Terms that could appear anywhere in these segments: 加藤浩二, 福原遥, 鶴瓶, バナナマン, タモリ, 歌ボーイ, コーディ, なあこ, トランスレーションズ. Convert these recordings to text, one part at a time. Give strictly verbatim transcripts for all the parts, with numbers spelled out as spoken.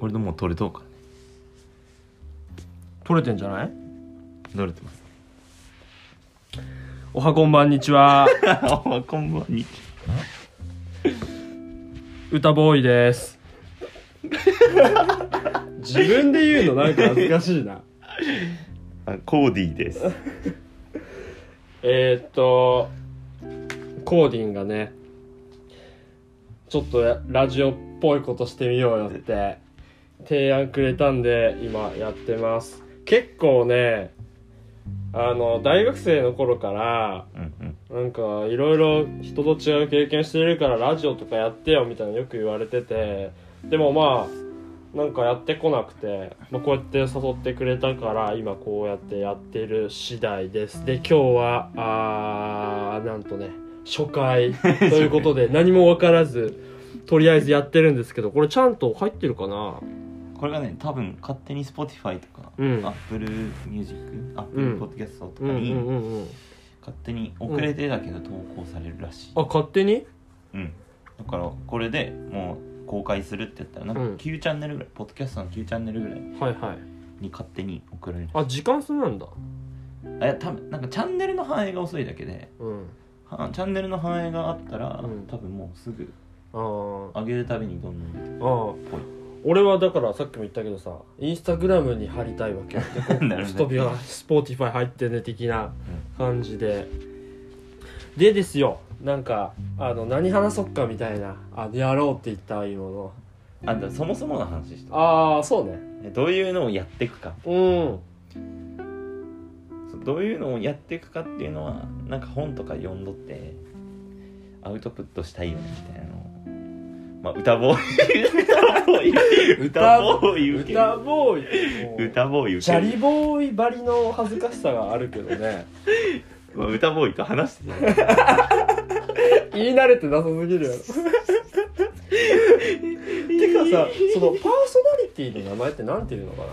これでもう取れとうかね。取れてんじゃない？取れてます。おはこんばんにちは。おはこんばんにちは。歌ボーイです。自分で言うのなんか恥ずかしいな。あ、コーディーです。えっとコーディンがね、ちょっとラジオっぽいことしてみようよって提案くれたんで今やってます。結構ね、あの大学生の頃から、うんうん、なんかいろいろ人と違う経験してるからラジオとかやってよみたいなよく言われてて、でもまあなんかやってこなくて、まあ、こうやって誘ってくれたから今こうやってやってる次第です。で今日はあーなんとね初回ということで何も分からずとりあえずやってるんですけど、これちゃんと入ってるかな。これがね多分勝手に Spotify とか、うん、Apple Music、Apple Podcast とかに、うんうんうんうん、勝手に遅れてだけど投稿されるらしい、うん、あ勝手に、うん、だからこれでもう公開するって言ったらなんかきゅうチャンネルぐらい、うん、ポッドキャストのきゅうチャンネルぐらいに勝手に送られる、はいはい、あ時間差なんだ。あいや多分なんかチャンネルの反映が遅いだけで、うん、はチャンネルの反映があったら、うん、多分もうすぐ上げるたびにどんどんぽい。俺はだからさっきも言ったけどさ、インスタグラムに貼りたいわけで人々はスポーティファイ入ってね的な感じで、うん、でですよ、なんかあの何話そっかみたいなあやろうって言った今のあんたそもそもの話した。ああそうね、どういうのをやっていくか、うん、どういうのをやっていくかっていうのはなんか本とか読んどってアウトプットしたいよねみたいなのを、まあ、歌ボーイ歌ボーイ歌ボーイ歌ボーイチャリボーイばりの恥ずかしさがあるけどね、まあ、歌ボーイと話して言い慣れてなさすぎるやろてかさ、そのパーソナリティの名前ってなんていうのかな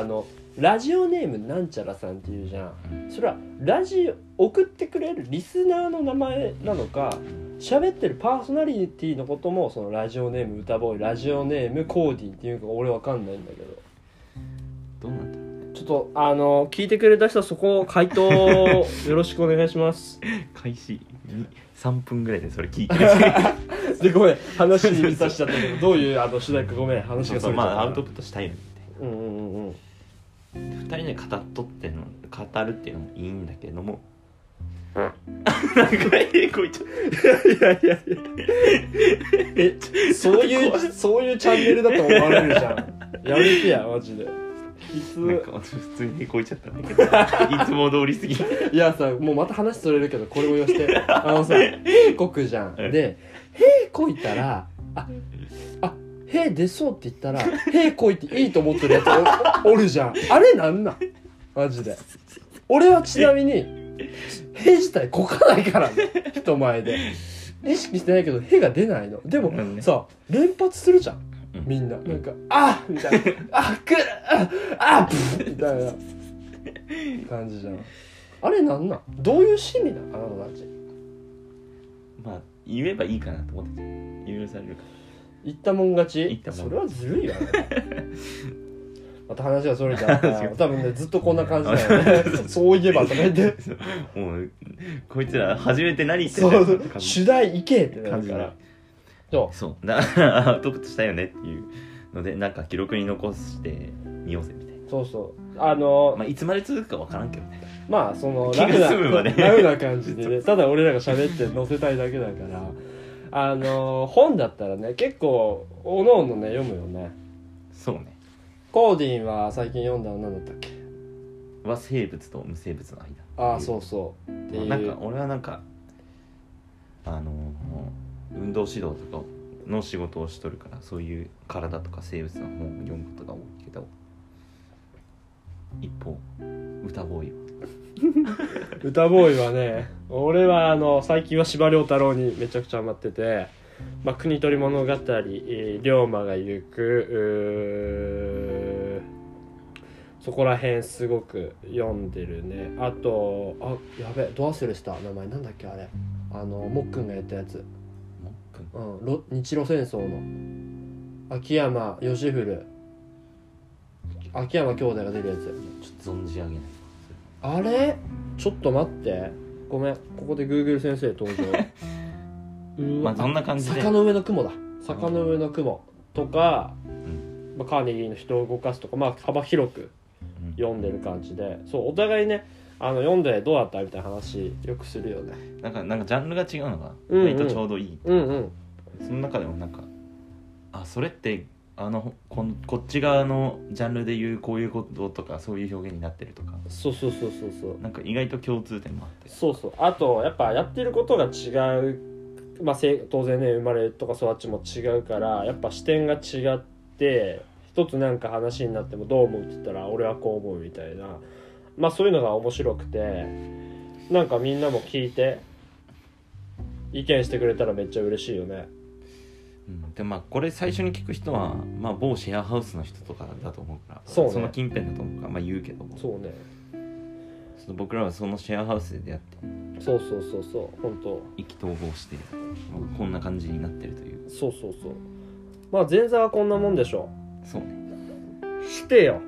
あのラジオネームなんちゃらさんっていうじゃん。それはラジオ送ってくれるリスナーの名前なのか、喋ってるパーソナリティのこともそのラジオネーム歌ボーイ、ラジオネームコーディっていうか俺わかんないんだけど、どうなんだろうね。ちょっとあの聞いてくれた人はそこ回答よろしくお願いします開始さんぷんぐらいでそれ聞いてでごめん話に見させちゃったけどどういうあの主題かごめん話がそれちゃった、まあ、アウトプットしたいよみたいな、うんうんうんうん、ふたりで語っとっての語るっていうのもいいんだけども、うん、なんかえこいちゃういやいやいやえそういうそういうチャンネルだと思われるじゃんやめてやマジで。なんか私普通にこいちゃったんだけどいつも通りすぎいやさもうまた話それるけどこれも言わせてあのさ兵国じゃんで兵こいたらああ兵出そうって言ったら兵こいていいと思ってるやつ お, おるじゃん。あれなんなんマジで。俺はちなみに屁自体こかないからね人前で意識してないけど屁が出ないの。でもさ連発するじゃんみんな、なんかあみたいなあくああプッみたいな感じじゃん。あれなんなんどういう心理なのあなたたち。まあ言えばいいかなと思って許されるから言ったもん勝ち。言ったもんそれはずるいわねまた話がそれちゃった多分ねずっとこんな感じだよねそういえばとか言ってもうこいつら初めて何言ってんだよって感じ、主題行けって感じだからそうそうだアウトプットしたよねっていうのでなんか記録に残してみようぜみたいな。そうそうあのーまあ、いつまで続くか分からんけどね。まあそのラフな、ラフな感じでねただ俺らが喋って載せたいだけだからあのー、本だったらね結構おのおのね読むよね。そうね。コーディンは最近読んだの何だったっけ。は生物と無生物の間。ああそうそうっていう、まあ、なんか俺はなんかあのー、運動指導とかの仕事をしとるからそういう体とか生物の本を読むことが多いけど、一方歌ボーイ歌ボーイはね俺はあの最近は司馬太郎にめちゃくちゃハマってて、まあ、国取り物語、龍馬が行く、そこら辺すごく読んでるね。あとあやべえド忘れした名前なんだっけあれあのもっくんがやったやつもっくん、うん、日露戦争の秋山義古、秋山兄弟が出るやつ、ちょっと存じ上げない。あれちょっと待って、ごめん、ここで Google 先生登場う、まあ、どんな感じで坂の上の雲だ、坂の上の雲とか、うんまあ、カーネギーの人を動かすとか、まあ、幅広く読んでる感じで、うん、そうお互いね、あの読んでどうだったみたいな話よくするよね。なんか、なんかジャンルが違うのが割とちょうどいい、うんうん、その中でもなんか、あ、それってあの こ, こっち側のジャンルでいうこういうこととかそういう表現になってるとか、そうそうそうそうそう、なんか意外と共通点もあって、そうそう、あとやっぱやってることが違う、まあ、当然ね生まれとか育ちも違うからやっぱ視点が違って、一つなんか話になってもどう思うって言ったら俺はこう思うみたいな、まあそういうのが面白くて、なんかみんなも聞いて意見してくれたらめっちゃ嬉しいよね。でまあ、これ最初に聞く人は、まあ、某シェアハウスの人とかだと思うから そうね、その近辺だと思うから、まあ、言うけども、そうね、その僕らはそのシェアハウスで出会って、そうそうそうそう、本当意気投合して、まあ、こんな感じになってるという、そうそうそう、まあ前座はこんなもんでしょう。そうね、してよ、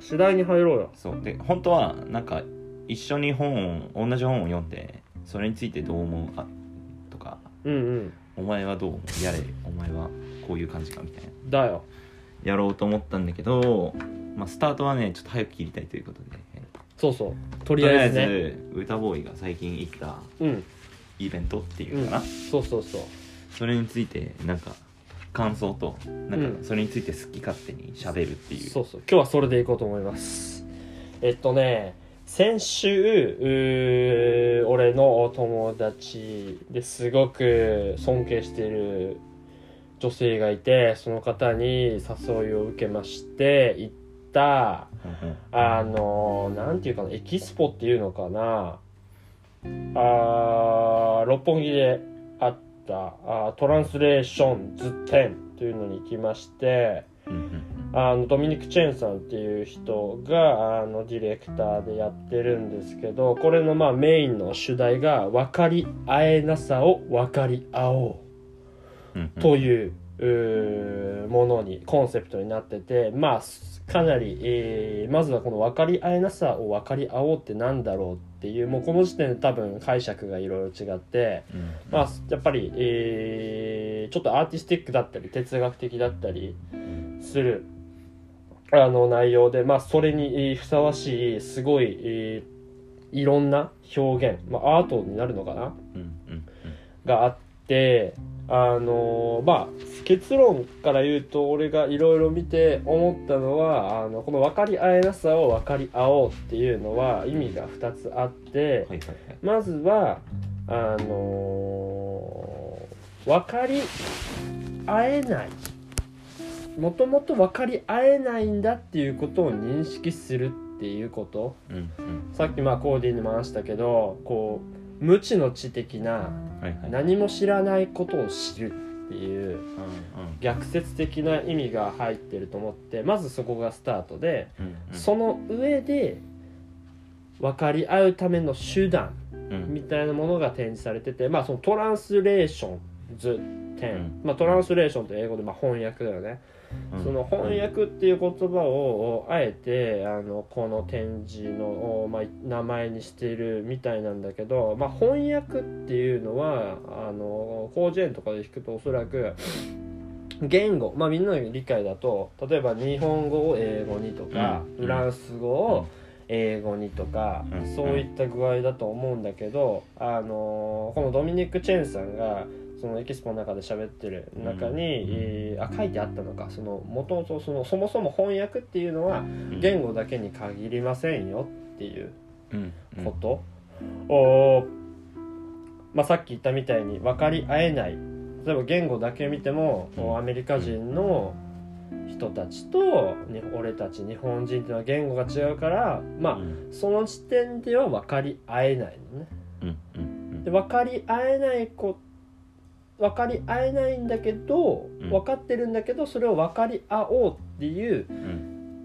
次第に入ろうよ。そうで本当はなんか一緒に本を同じ本を読んでそれについてどう思うかとか、うんうん、お前はどう思う、やれお前はこういう感じかみたいなだよ、やろうと思ったんだけど、まあ、スタートはねちょっと早く切りたいということで、そうそう、とりあえずね、とりあえず歌ボーイが最近行ったイベントっていうかな、うんうん、そうそうそう、それについてなんか感想となんかそれについて好き勝手に喋るっていう、うん、そうそう、今日はそれでいこうと思います。えっとね先週俺の友達ですごく尊敬してる女性がいて、その方に誘いを受けまして行ったあのなんていうかな、エキスポっていうのかな、あ六本木であったあトランスレーションズ展というのに行きまして、あのドミニク・チェンさんっていう人があのディレクターでやってるんですけど、これのまあメインの主題が分かり合えなさを分かり合おうという、うんうん、ものにコンセプトになってて、まあかなり、えー、まずはこの分かり合えなさを分かり合おうってなんだろうっていう、もうこの時点で多分解釈がいろいろ違って、うんうん、まあやっぱり、えー、ちょっとアーティスティックだったり哲学的だったりするあの内容で、まあ、それにふさわしいすごい、えー、いろんな表現、まあ、アートになるのかな、うんうんうん、があって、あのーまあ、結論から言うと俺がいろいろ見て思ったのは、あのこの分かり合えなさを分かり合おうっていうのは意味がふたつあって、はいはいはい、まずはあのー、分かり合えない、もともと分かり合えないんだっていうことを認識するっていうこと、うんうん、さっきまあコーディーに回したけど、こう無知の知的な何も知らないことを知るっていう逆説的な意味が入ってると思って、まずそこがスタートで、うんうん、その上で分かり合うための手段みたいなものが展示されてて、まあそのトランスレーション図、まあ、トランスレーションって英語でまあ翻訳だよね、うん、その翻訳っていう言葉をあえてあのこの展示の、まあ、名前にしてるみたいなんだけど、まあ、翻訳っていうのはあの広辞苑とかで弾くとおそらく言語、まあ、みんなの理解だと例えば日本語を英語にとか、うん、フランス語を英語にとか、うん、そういった具合だと思うんだけど、あのこのドミニク・チェンさんがそのエキスポの中で喋ってる中に、うんえー、あ書いてあったのか、その元々そのそもそも翻訳っていうのは言語だけに限りませんよっていうこと、うんうん、おまあ、さっき言ったみたいに分かり合えない、例えば言語だけ見ても、うん、アメリカ人の人たちと俺たち日本人っていうのは言語が違うから、まあうん、その時点では分かり合えないのね、うんうん、で分かり合えないこと分かり合えないんだけど、分かってるんだけどそれを分かり合おうっていう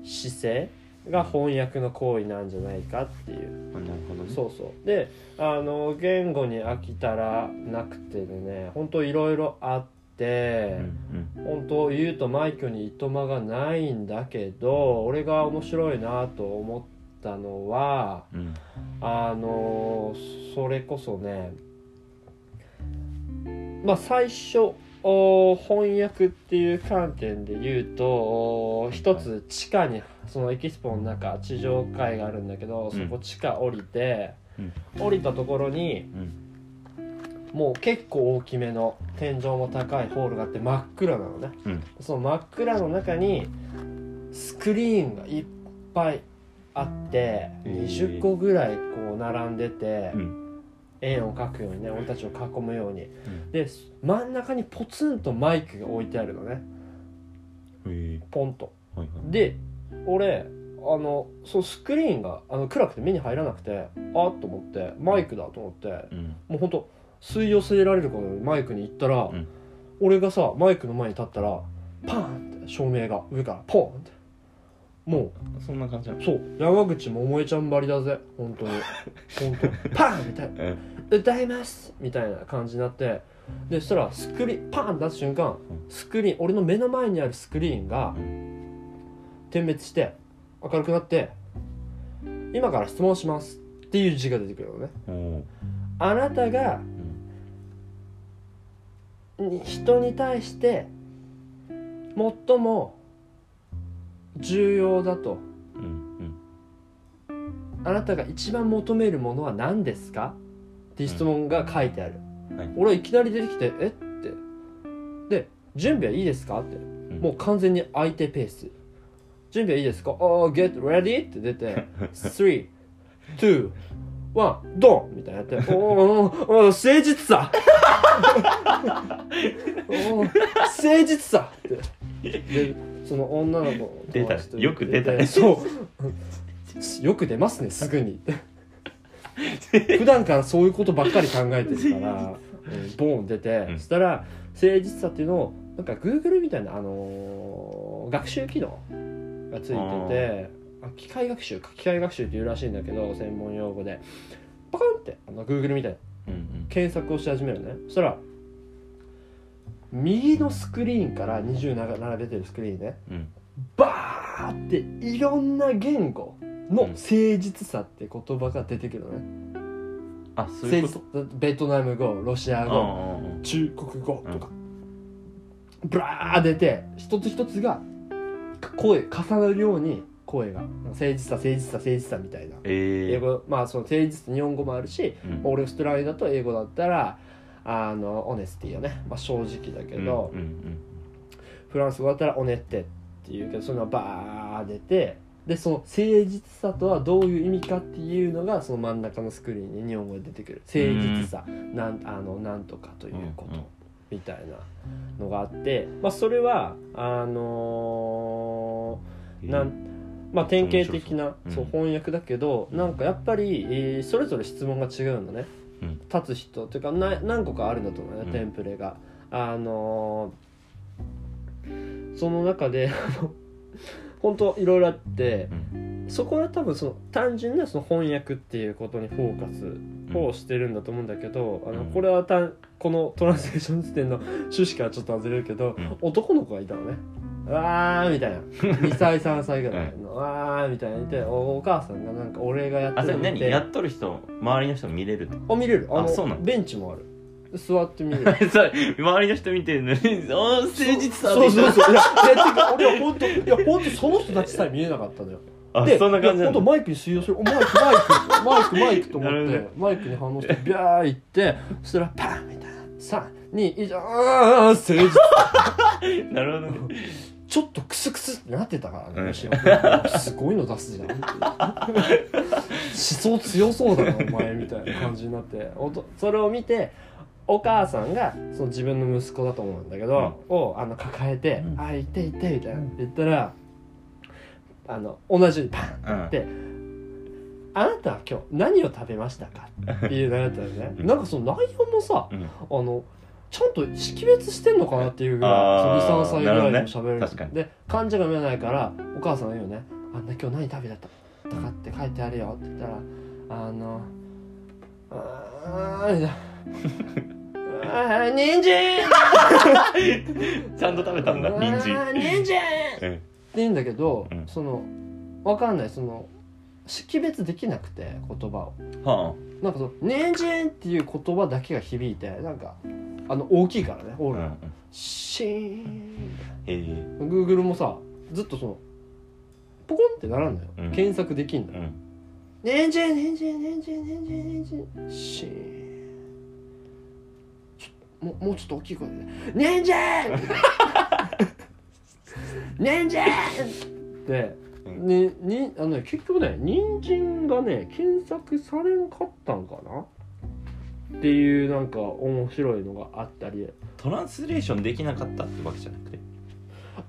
姿勢が翻訳の行為なんじゃないかっていう、なるほどね、そうそうで、あの言語に飽きたらなくてでね、本当いろいろあって、うんうん、本当ユウとマイキョにいとまがないんだけど、俺が面白いなと思ったのは、うん、あのそれこそね、まあ最初翻訳っていう観点で言うと、一つ地下にそのエキスポの中地上階があるんだけど、そこ地下降りて、うん、降りたところに、うん、もう結構大きめの天井も高いホールがあって真っ暗なのね、うん、その真っ暗の中にスクリーンがいっぱいあってにじゅっこぐらいこう並んでて、うん、円を描くようにね、俺たちを囲むように、うん、で真ん中にポツンとマイクが置いてあるのね、えー、ポンと、はいはい、で俺あのそうスクリーンがあの暗くて目に入らなくて、あーと思ってマイクだと思って、うん、もうほんと吸い寄せられることでマイクに行ったら、うん、俺がさマイクの前に立ったらパーンって照明が上からポーンって、もうそんな感じなの。そう、山口百恵ちゃんばりだぜ本当に本当にパーンみたいな、歌いますみたいな感じになって、でそしたらスクリーンパーン出す瞬間、スクリーン、俺の目の前にあるスクリーンが点滅して明るくなって、今から質問しますっていう字が出てくるのね、うん、あなたが人に対して最も重要だと、うんうん、あなたが一番求めるものは何ですかって質問が書いてある、うんはい、俺いきなり出てきてえってで、準備はいいですかって、うん、もう完全に相手ペース、準備はいいですか、oh, get ready って出てさん に いち ドンみたいなやって、おーおー誠実さおー誠実さってで、その女の子出た、よく出たね、そうよく出ますねすぐに普段からそういうことばっかり考えてるからボーン出て、うん、そしたら誠実さっていうのをなんか Google みたいな、あのー、学習機能がついてて、あ機械学習か機械学習っていうらしいんだけど専門用語でパカンってあの Google みたいな、うんうん、検索をし始めるね。そしたら右のスクリーンからにじゅう並べてるスクリーンね、うん、バーっていろんな言語の誠実さって言葉が出てくるのね、うん、あそういうこと、ベトナム語、ロシア語、中国語とか、うん、ブラー出て一つ一つが声重なるように声が誠実さ誠実さ誠実さみたいな、えー、英語、まあその誠実日本語もあるし、うん、オーストラリアだと英語だったらあのオネスティよね、まあ、正直だけど、うんうんうん、フランス語だったらオネッテっていうけど、そういうのがバー出て、でその誠実さとはどういう意味かっていうのがその真ん中のスクリーンに日本語で出てくる誠実さ、うん、な, んあのなんとかということみたいなのがあって、まあ、それはあのーなんまあ、典型的なそうそう翻訳だけど、なんかやっぱり、えー、それぞれ質問が違うのね、うん、立つ人というかな何個かあるんだと思うね、うん、テンプレがあのー、その中で本当いろいろあって、うん、そこは多分その単純なその翻訳っていうことにフォーカスをしてるんだと思うんだけど、うん、あのこれはたこのトランスレーション時点の趣旨からちょっと外れるけど、うん、男の子がいたのね、わーみたいなにさいさんさいぐらいの、はい、わーみたいな言って お, お母さんがなんか俺がやってるのって、あそれ何やっとる人周りの人見れるの、あ見れる、あのあそうなの、ベンチもある座って見れる周りの人見てるのに誠実さそうそうそういや俺は本当いや本当その人たちさえ見えなかったのよ、あでそんな感じなの、マイクに水曜するマイクマイクマイクマイクと思ってマイクに反応してビャー行って、そしたらパーンみたいなさん に いち以上誠実なるほどねちょっとクスクスってなってたからね、うん、すごいの出すじゃん思想強そうだなお前みたいな感じになって、おとそれを見てお母さんがその自分の息子だと思うんだけど、うん、をあの抱えて、うん、あいていてみたいな言ったら、あの同じようにパンって、うん、あなたは今日何を食べましたかっていうのやったよねなんかその内容もさ、うん、あのちゃんと識別してんのかなっていうぐらい に,さん 歳ぐらいでも喋れる、ね、確かにで患者が見えないからお母さんが言うね、あんな今日何食べたかって書いてあるよって言ったら、あのあーみたいなあ人参ちゃんと食べたんだ人参人参って言うんだけど、うん、そのわかんないその識別できなくて言葉を、はあ、なんかその人参っていう言葉だけが響いてなんかあの大きいからねオール、うん、シーン、えー、Google もさずっとそのポコンってならんのよ、うん、検索できんのよ、うん、人参人参人参人参人参シーンも, もうちょっと大きい声でねんじゃんねんじゃんって、ねね、あのね、結局ね人参がね検索されんかったんかなっていうなんか面白いのがあったりトランスレーションできなかったってわけじゃなくて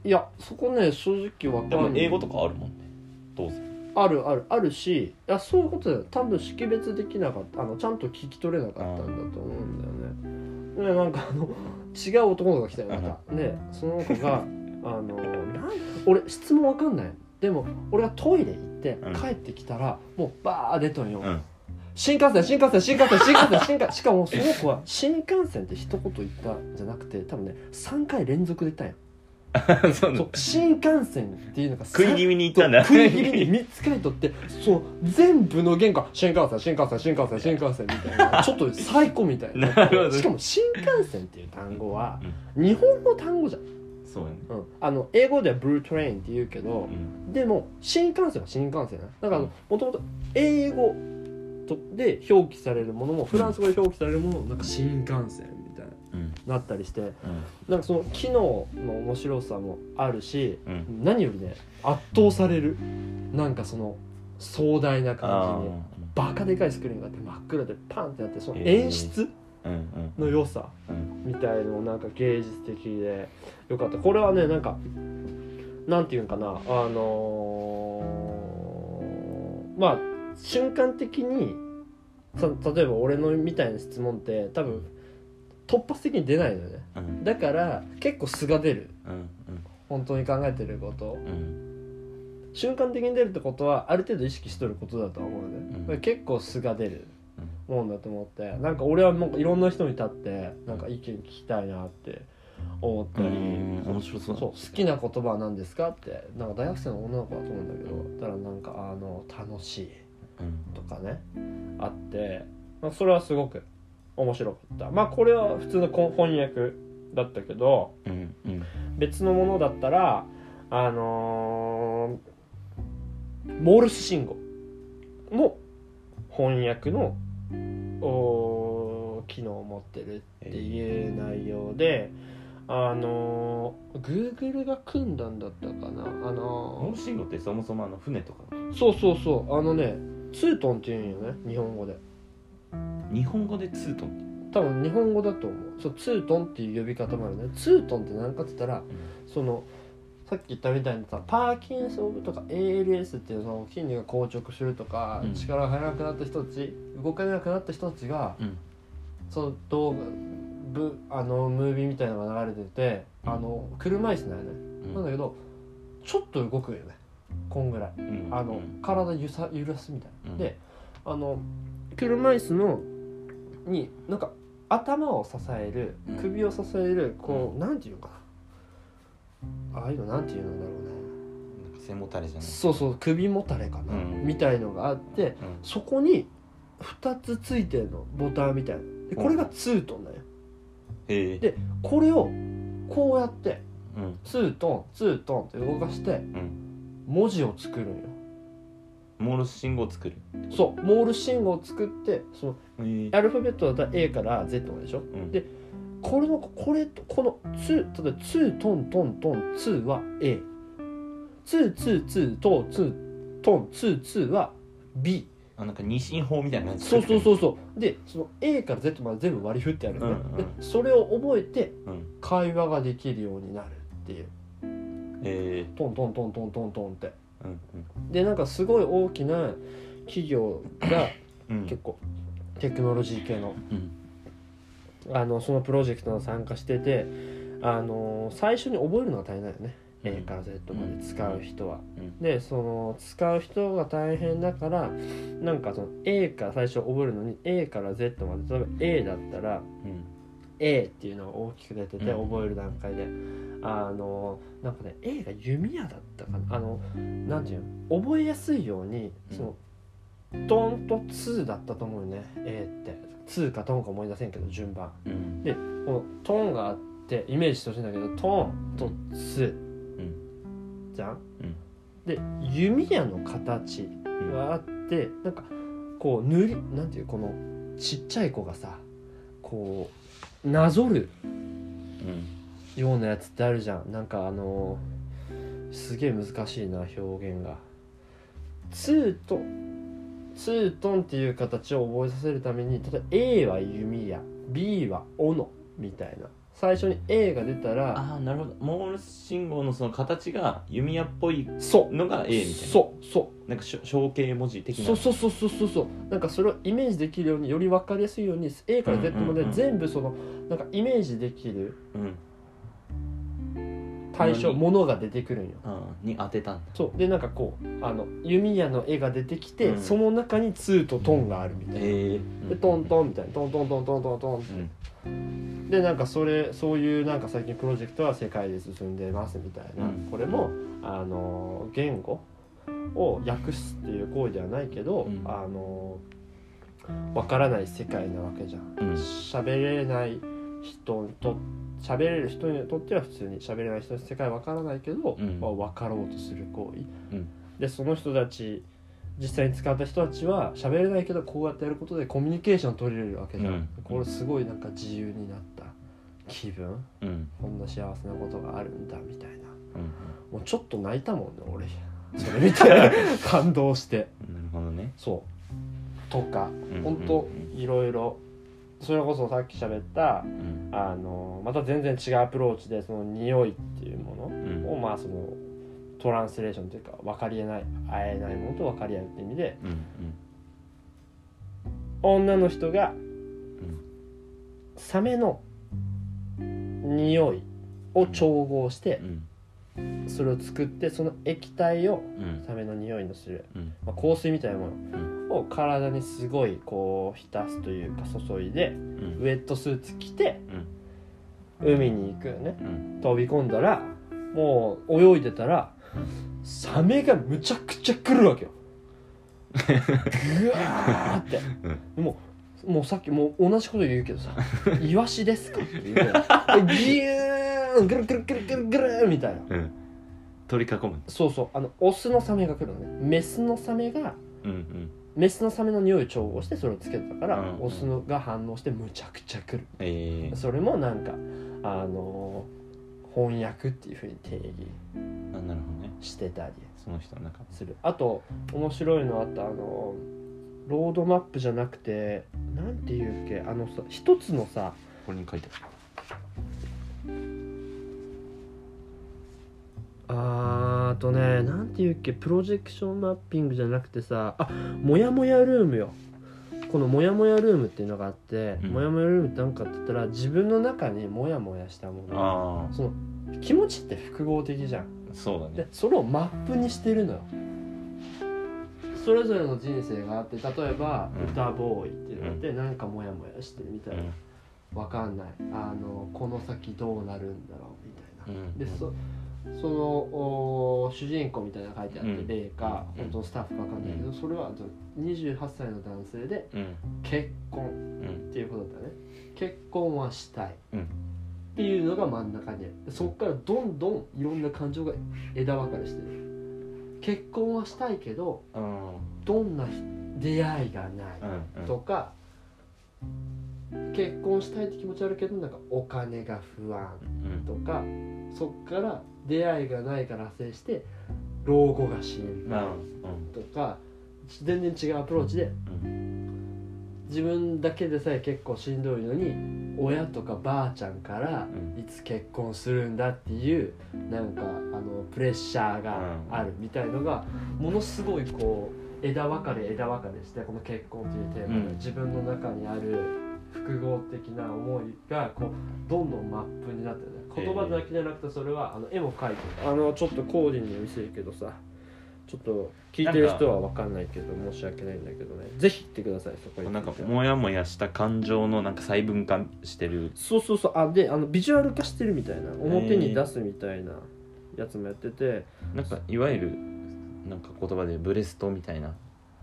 いやそこね正直わかんないでも英語とかあるもんねどうせあるあるあるしいやそういうことだよ多分識別できなかったあのちゃんと聞き取れなかったんだと思うんだよねね、なんかあの違う男の子が来たよまた、ね、その子があのなん俺質問わかんないでも俺がトイレ行って帰ってきたらもうバー出とんよ、うん、新幹線新幹線新幹線新幹線新幹線しかもその子は新幹線って一言言ったんじゃなくて多分ねさんかい連続で言ったんやそうそう新幹線っていうのが食い気味に行ったんだ食い気味にみっつかい取ってそう全部の言語新幹線新幹線新幹線新幹線みたいなちょっと最高みたい な, なしかも新幹線っていう単語は日本の単語じゃんそうやね、うん、あの英語ではブルートレインって言うけど、うん、でも新幹線は新幹線だだからもともと英語で表記されるものもフランス語で表記されるものもなんか新幹線なったりして、うん、なんかその機能の面白さもあるし、うん、何よりね圧倒されるなんかその壮大な感じにバカでかいスクリーンがあって真っ暗でパンってなってその演出の良さみたいのもなんか芸術的で良かったこれはねなんかなんていうんかなあのー、まあ瞬間的に例えば俺のみたいな質問って多分突発的に出ないのね、うん、だから結構素が出る、うんうん、本当に考えてること、うん、瞬間的に出るってことはある程度意識しとることだと思うのね、うん、結構素が出るもんだと思ってなんか俺はもういろんな人に立ってなんか意見聞きたいなって思ったり、うんうん、面白そう、そう、好きな言葉は何ですかってなんか大学生の女の子だと思うんだけど、うん、だからなんかあの楽しいとかね、うん、あって、まあ、それはすごく面白かった。まあこれは普通の翻訳だったけど、うんうん、別のものだったらあのー、モールス信号の翻訳の機能を持ってるっていう内容で、あのー、Google が組んだんだったかな、あのー、モールス信号ってそもそもあの船とかそうそうそうあのねツートンっていうんよね日本語で。日本語でツートン多分日本語だと思う。そうツートンっていう呼び方もあるね。ツートンって何かって言ったら、うん、そのさっき言ったみたいにさパーキンソンとか エーエルエス っていうその筋肉が硬直するとか、うん、力が入らなくなった人たち動かなくなった人たちが、うん、その動画ブあのムービーみたいなのが流れてて、うん、あの車椅子なんよね、うん、なんだけどちょっと動くよねこんぐらい、うん、あの体揺さ揺らすみたいな、うん、であの車椅子のになんか頭を支える首を支える、うん、こうなんていうのかなああいうのなんていうんだろうねなんか背もたれじゃないそうそう首もたれかな、うん、みたいのがあって、うん、そこにふたつついてるのボタンみたいなでこれがツートンだよ、うん、でこれをこうやって、うん、ツートンツートンって動かして、うん、文字を作るんよモールス信号を作るそうモールス信号を作ってその、えー、アルファベットだったら A から Z までしょ、うん、でこれのこれとこのに例えばにトントントンには A に に にとにトンに には B あなんか二進法みたいな感じそうそうそうそうでその A から Z まで全部割り振ってある、ねうんうん、でそれを覚えて会話ができるようになるっていう、えー、トントントントントントンってうんうん、でなんかすごい大きな企業が結構テクノロジー系の、うん、あのそのプロジェクトに参加してて、あのー、最初に覚えるのが大変だよね、うん、A から Z まで使う人は、うんうん、でその使う人が大変だからなんかその A から最初覚えるのに A から Z まで例えば A だったら、うん、A っていうのを大きく出てて、覚える段階で、うん、あのなんかね A が弓矢だったかな、あのなんていうの、覚えやすいようにその、うん、トンとツーだったと思うよね A って、ツーかトンか思い出せんけど順番、うん、でこのトンがあってイメージしてほしいんだけど、トンとツー、うん、じゃん、うん、で弓矢の形があって、うん、なんかこう塗りなんていう、このちっちゃい子がさこうなぞるようなやつってあるじゃん、なんかあのー、すげえ難しいな表現が、ツーとツートンっていう形を覚えさせるために、例えば A は弓矢、 B は斧みたいな、最初に A が出たら、ああなるほど、モールス信号のその形が弓矢っぽいのが A みたいな、そうそうなんか象形文字的な、そうそうそうそうそうそう、なんかそれをイメージできるように、より分かりやすいように A から Z まで全部そのなんかイメージできる対象、ものが出てくるんよ、うん、に当てたんだ、そうでなんかこうあの弓矢の絵が出てきて、うん、その中にツーとトンがあるみたいな、うんえー、でトントンみたいな、トントントントントントンって、うんでなんかそれそういうなんか最近プロジェクトは世界で進んでますみたいな、うん、これもあの言語を訳すっていう行為ではないけど、うん、あのわからない世界なわけじゃん、うん、喋れない人にと喋れる人にとっては普通に、喋れない人の世界はわからないけど、うんまあ、分かろうとする行為、うん、でその人たち実際に使った人たちは喋れないけど、こうやってやることでコミュニケーション取れるわけじゃん、うん、これすごいなんか自由になった気分、うん、こんな幸せなことがあるんだみたいな、うん、もうちょっと泣いたもんね俺それ見て感動して、なるほどね、そうとか、うん、ほんといろいろ、それこそさっき喋った、うん、あのまた全然違うアプローチでその匂いっていうものを、うん、まあそのトランスレーションというか、分かりえない、会えないものと分かり合うって意味で、うんうん、女の人が、うん、サメの匂いを調合して、うん、それを作って、その液体を、うん、サメの匂いのする、うんまあ、香水みたいなものを体にすごいこう浸すというか注いで、うん、ウェットスーツ着て、うん、海に行くよね、うん、飛び込んだらもう泳いでたらサメがむちゃくちゃ来るわけよぐわーって、うん、もう、もうさっきもう同じこと言うけどさイワシですかって言うけどギューンぐるぐるぐるぐるぐるみたいな、うん、取り囲む、そうそう、あのオスのサメが来るのね、メスのサメが、うんうん、メスのサメの匂いを調合してそれをつけてたから、うんうん、オスのが反応してむちゃくちゃ来る、えー、それもなんかあのー翻訳っていう風に定義してたりその人の中する。あと面白いのあった、あのロードマップじゃなくてなんていうっけ、あのさ一つのさ、これに書いてある、あーとねなんていうっけ、プロジェクションマッピングじゃなくてさあ、もやもやルームよ。このモヤモヤルームっていうのがあって、うん、モヤモヤルームって何かって言ったら、自分の中にモヤモヤしたもの、その気持ちって複合的じゃん、そうだね、でそれをマップにしてるのよ。それぞれの人生があって、例えば、うん、歌ボーイっていうのがあって、うん、なんかモヤモヤしてるみたいな、うん、わかんない、あのこの先どうなるんだろうみたいな、うん、でそその主人公みたいなのが書いてあって、うん、例か本当のスタッフか分かんないけど、うん、それはにじゅうはっさいの男性で結婚っていうことだったね、うん、結婚はしたいっていうのが真ん中にある、そこからどんどんいろんな感情が枝分かれしてる。結婚はしたいけど、うん、どんな出会いがないとか、うんうん、結婚したいって気持ちあるけどなんかお金が不安とか、うん、そっから出会いがないから派生して老後が心配とか、全然違うアプローチで、自分だけでさえ結構しんどいのに親とかばあちゃんからいつ結婚するんだっていうなんかあのプレッシャーがあるみたいのがものすごいこう枝分かれ枝分かれして、この結婚というテーマで自分の中にある複合的な思いがこうどんどんマップになってる。言葉だけじゃなくて、それはあの絵も描いてる、あのちょっとコーディに見せるけどさ、ちょっと聞いてる人は分かんないけど申し訳ないんだけどね、ぜひ行ってください。そこになんかもやもやした感情のなんか細分化してる、そうそうそう、あであのビジュアル化してるみたいな、表に出すみたいなやつもやってて、なんかいわゆるなんか言葉でブレストみたいな、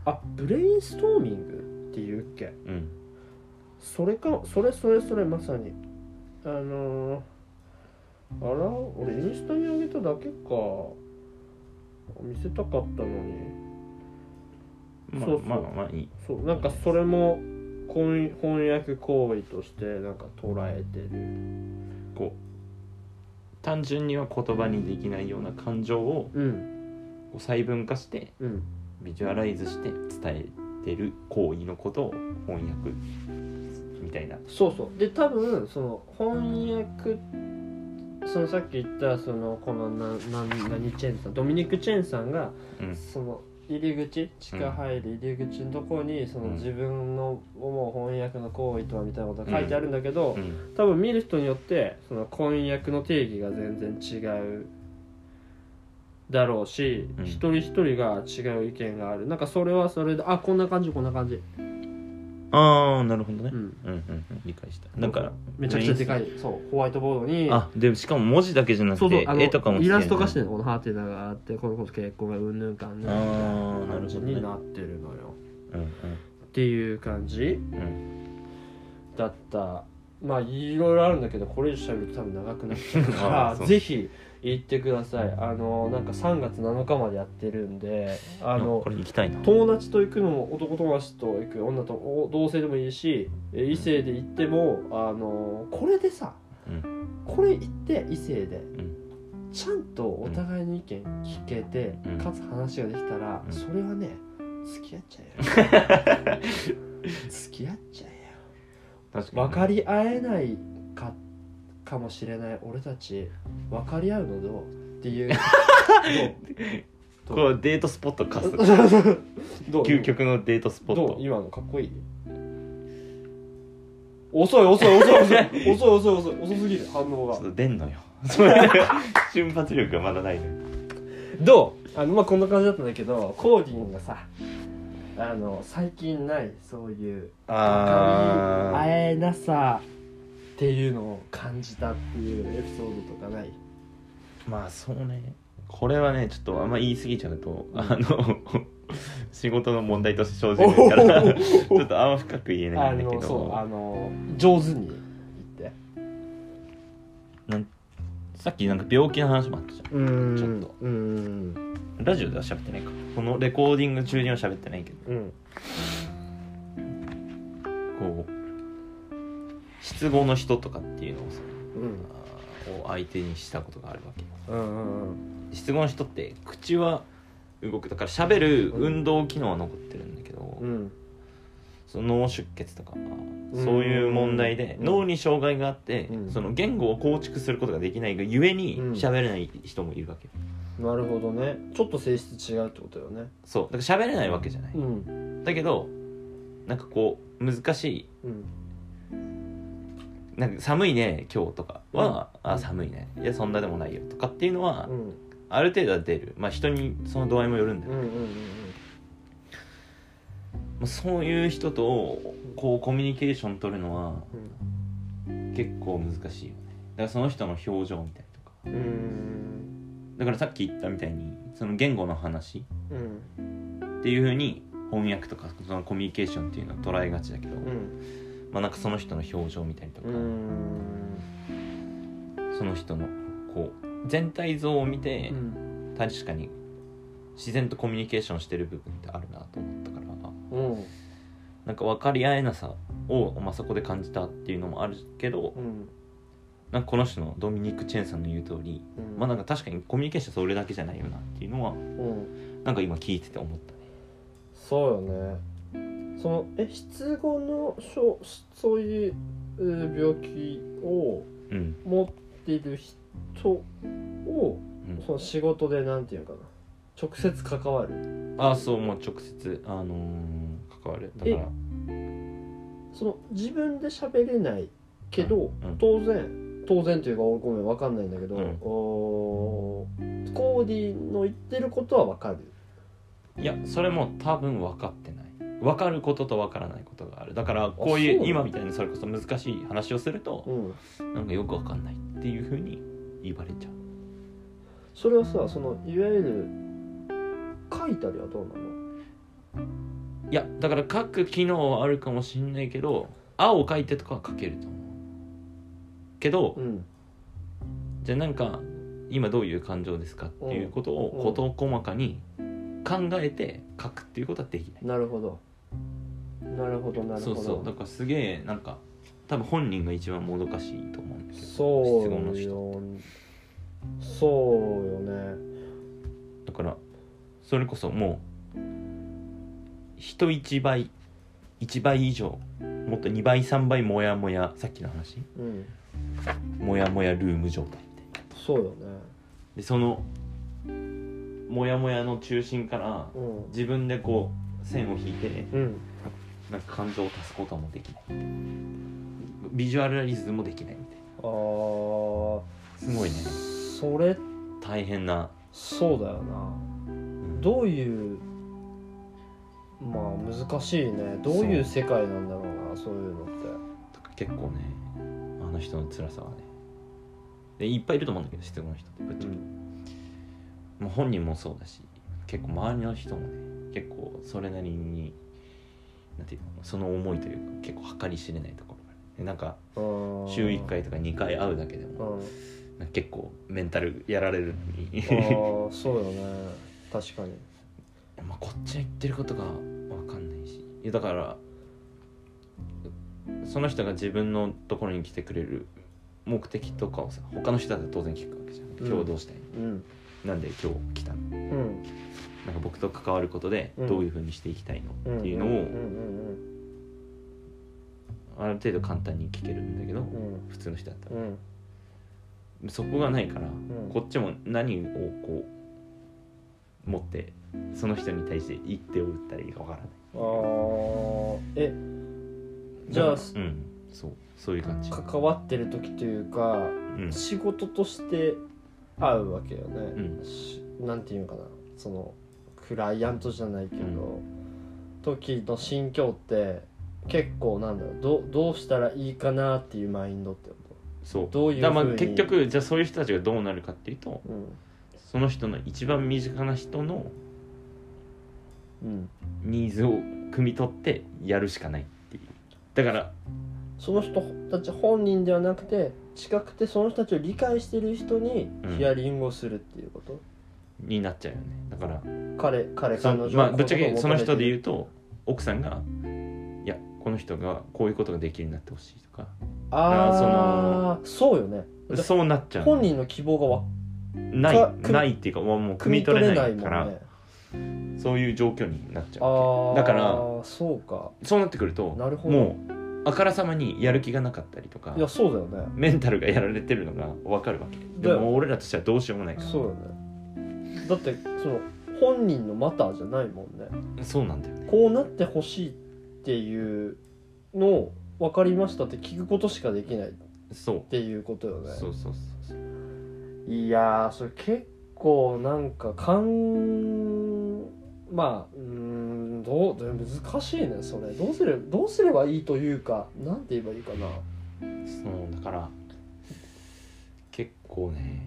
あブレインストーミングっていうっけ、うん、それかそれそれそれまさにあのー、あら俺インスタに上げただけか、見せたかったのに、まあ、そうそうまあまあいい、そうなんかそれも翻訳行為としてなんか捉えてる、こう単純には言葉にできないような感情を、うん、細分化して、うん、ビジュアライズして伝えてる行為のことを翻訳みたいな。そうそうで多分その翻訳、そのさっき言ったそのこのなな何チェンさん、ドミニク・チェンさんがその入り口、地下入る入り口のところにその自分の思う翻訳の行為とはみたいなことが書いてあるんだけど、多分見る人によってその翻訳の定義が全然違うだろうし、一人一人が違う意見がある。なんかそれはそれで、あこんな感じこんな感じ、ああなるほどね、うんうんうん、理解した。だからめちゃくちゃでかい、そうホワイトボードに、あでしかも文字だけじゃなくて、そうそう絵とかも、イラスト化してるの、このハテナがあってこの結婚がうんぬんかんぬんみたいな感じになってるのよ、うんうん、っていう感じ、うん、だった。まあいろいろあるんだけどこれ以上しゃべると多分長くなっちゃうからぜひ行ってください。あのなんかさんがつなのかまでやってるんで、あのこれ行きたいな。友達と行くのも男友達と行く、女と同性でもいいし異性で行っても、あのこれでさ、うん、これ行って異性で、うん、ちゃんとお互いの意見聞けて、うん、かつ話ができたら、うん、それはね付き合っちゃえよ付き合っちゃえよ。確かに、ね、分かり合えないかってかもしれない俺たち分かり合うのどうっていうこうデートスポットかすどう究極のデートスポット、どう今のかっこいい、遅い遅い遅い遅い遅い遅い遅い遅すぎる、反応がちょっと出んのよ瞬発力がまだないの、ね、どうあのまあこんな感じだったんだけど、コーディンがさあの最近ないそういう分かり合えなさっていうのを感じたっていうエピソードとかない？まあそうね、これはねちょっとあんま言い過ぎちゃうと、うん、あの仕事の問題として生じるからちょっとあんま深く言えないんだけど、あのそうあの上手に言ってなんさっきなんか病気の話もあったじゃん、うーんちょっとうーんラジオでは喋ってないか、このレコーディング中には喋ってないけど、うん、こう失語の人とかっていうのをさ、うん、を相手にしたことがあるわけ、うんうんうん、失語の人って口は動くだから喋る運動機能は残ってるんだけど、うん、その脳出血とか、うん、そういう問題で脳に障害があって、うん、その言語を構築することができないがゆえに喋れない人もいるわけ、うん、なるほどね、ちょっと性質違うってことよね。そうだから喋れないわけじゃない、うん、だけどなんかこう難しい、うん、なんか寒いね今日とかは、うん、あ寒いね、いやそんなでもないよとかっていうのは、うん、ある程度は出る、まあ人にその度合いもよるんだけど、うんうんうんうん、まあ、そういう人とこうコミュニケーション取るのは結構難しいよね。だからその人の表情みたいとか、うーんだからさっき言ったみたいにその言語の話、うん、っていう風に翻訳とかそのコミュニケーションっていうのを捉えがちだけど、うん、まあ、なんかその人の表情みたいとか、うーんその人のこう全体像を見て、うん、確かに自然とコミュニケーションしてる部分ってあるなと思ったから、うん、なんか分かり合えなさを、まあ、そこで感じたっていうのもあるけど、うん、なんかこの人のドミニク・チェンさんの言う通り、うん、まあなんか確かにコミュニケーションそれだけじゃないよなっていうのは、うん、なんか今聞いてて思ったね。そうよね、そのえ失語のそういう病気を持っている人を、うん、その仕事でなんていうかな、直接関わる、ああそうもう直接、あのー、関わる、だからその自分で喋れないけど、うんうん、当然当然というかごめん分かんないんだけど、うん、コーディの言ってることは分かる、いやそれも多分分かってない、分かることと分からないことがある。だからこういう今みたいにそれこそ難しい話をすると、うん、なんかよく分かんないっていう風に言われちゃう。それはさ、そのいわゆる書いたりはどうなの？いやだから書く機能はあるかもしんないけど、あを書いてとかは書けると思うけど、うん、じゃあなんか今どういう感情ですかっていうことを事細かに考えて書くっていうことはできない。なるほどなるほどなるほど。そうそう、だからすげえなんか多分本人が一番もどかしいと思うんですけど、そうよ、質問の人ってそうよね。だからそれこそもう人いちばいいちばい以上、もっとにばいさんばいもやもや、さっきの話、うん、もやもやルーム状態みたいな。そうよね。でそのもやもやの中心から自分でこう線を引いて、うん、なんか感情を足すこともできない、ビジュアルリズムもできないみたいな。あーすごいねそれ。大変な。そうだよな、うん、どういう、まあ難しいね、どういう世界なんだろうな、そういうのって。結構ねあの人の辛さはね、でいっぱいいると思うんだけど質問の人ってぶっちゃけ、うんもう本人もそうだし、結構周りの人もね、結構それなりになんていうの、その思いというか結構計り知れないところがある。なんか週いっかいとかにかい会うだけでもなんか結構メンタルやられるのにああそうよね、確かに、まあ、こっちは言ってることが分かんないし、いやだからその人が自分のところに来てくれる目的とかをさ、他の人だと当然聞くわけじゃん、うん、今日どうしたい、うんなんで今日来たの、うん、なんか僕と関わることでどういう風にしていきたいの、うん、っていうのをある程度簡単に聞けるんだけど、うん、普通の人だったら、うん、そこがないから、うん、こっちも何をこう持ってその人に対して一手を打ったらいいかわからない。あーえじゃあ、うん、そうそういう感じ。関わってる時というか、うん、仕事として会うわけよね、うん、なんていうのかな、そのクライアントじゃないけど、うん、時の心境って結構なんだろう、 ど, どうしたらいいかなっていうマインドってこと。そうどういう風にだ、まあ結局じゃあそういう人たちがどうなるかっていうと、うん、その人の一番身近な人のニーズを汲み取ってやるしかないっていう。だからその人たち本人ではなくて近くてその人たちを理解してる人にヒアリングをするっていうこと、うん、になっちゃうよね。だから彼彼彼女、まあぶっちゃけその人で言うと奥さんがいやこの人がこういうことができるようになってほしいとか、ああそうよね、そうなっちゃう、ね、本人の希望がないないっていうかもう汲み取れないからそういう状況になっちゃう。あだからそうか、そうなってくるとなるほどもうあからさまにやる気がなかったりとか、いやそうだよね、メンタルがやられてるのが分かるわけで、も俺らとしてはどうしようもないから。そうだね、だってその本人のマターじゃないもんね。そうなんだよね、こうなってほしいっていうのを分かりましたって聞くことしかできないっていうことよね。そうそうそうそう。いやーそれ結構なんかかんまあうーんどう難しいねそれ。どうすればどうすればいいというか、なんて言えばいいかな。そうだから結構ね、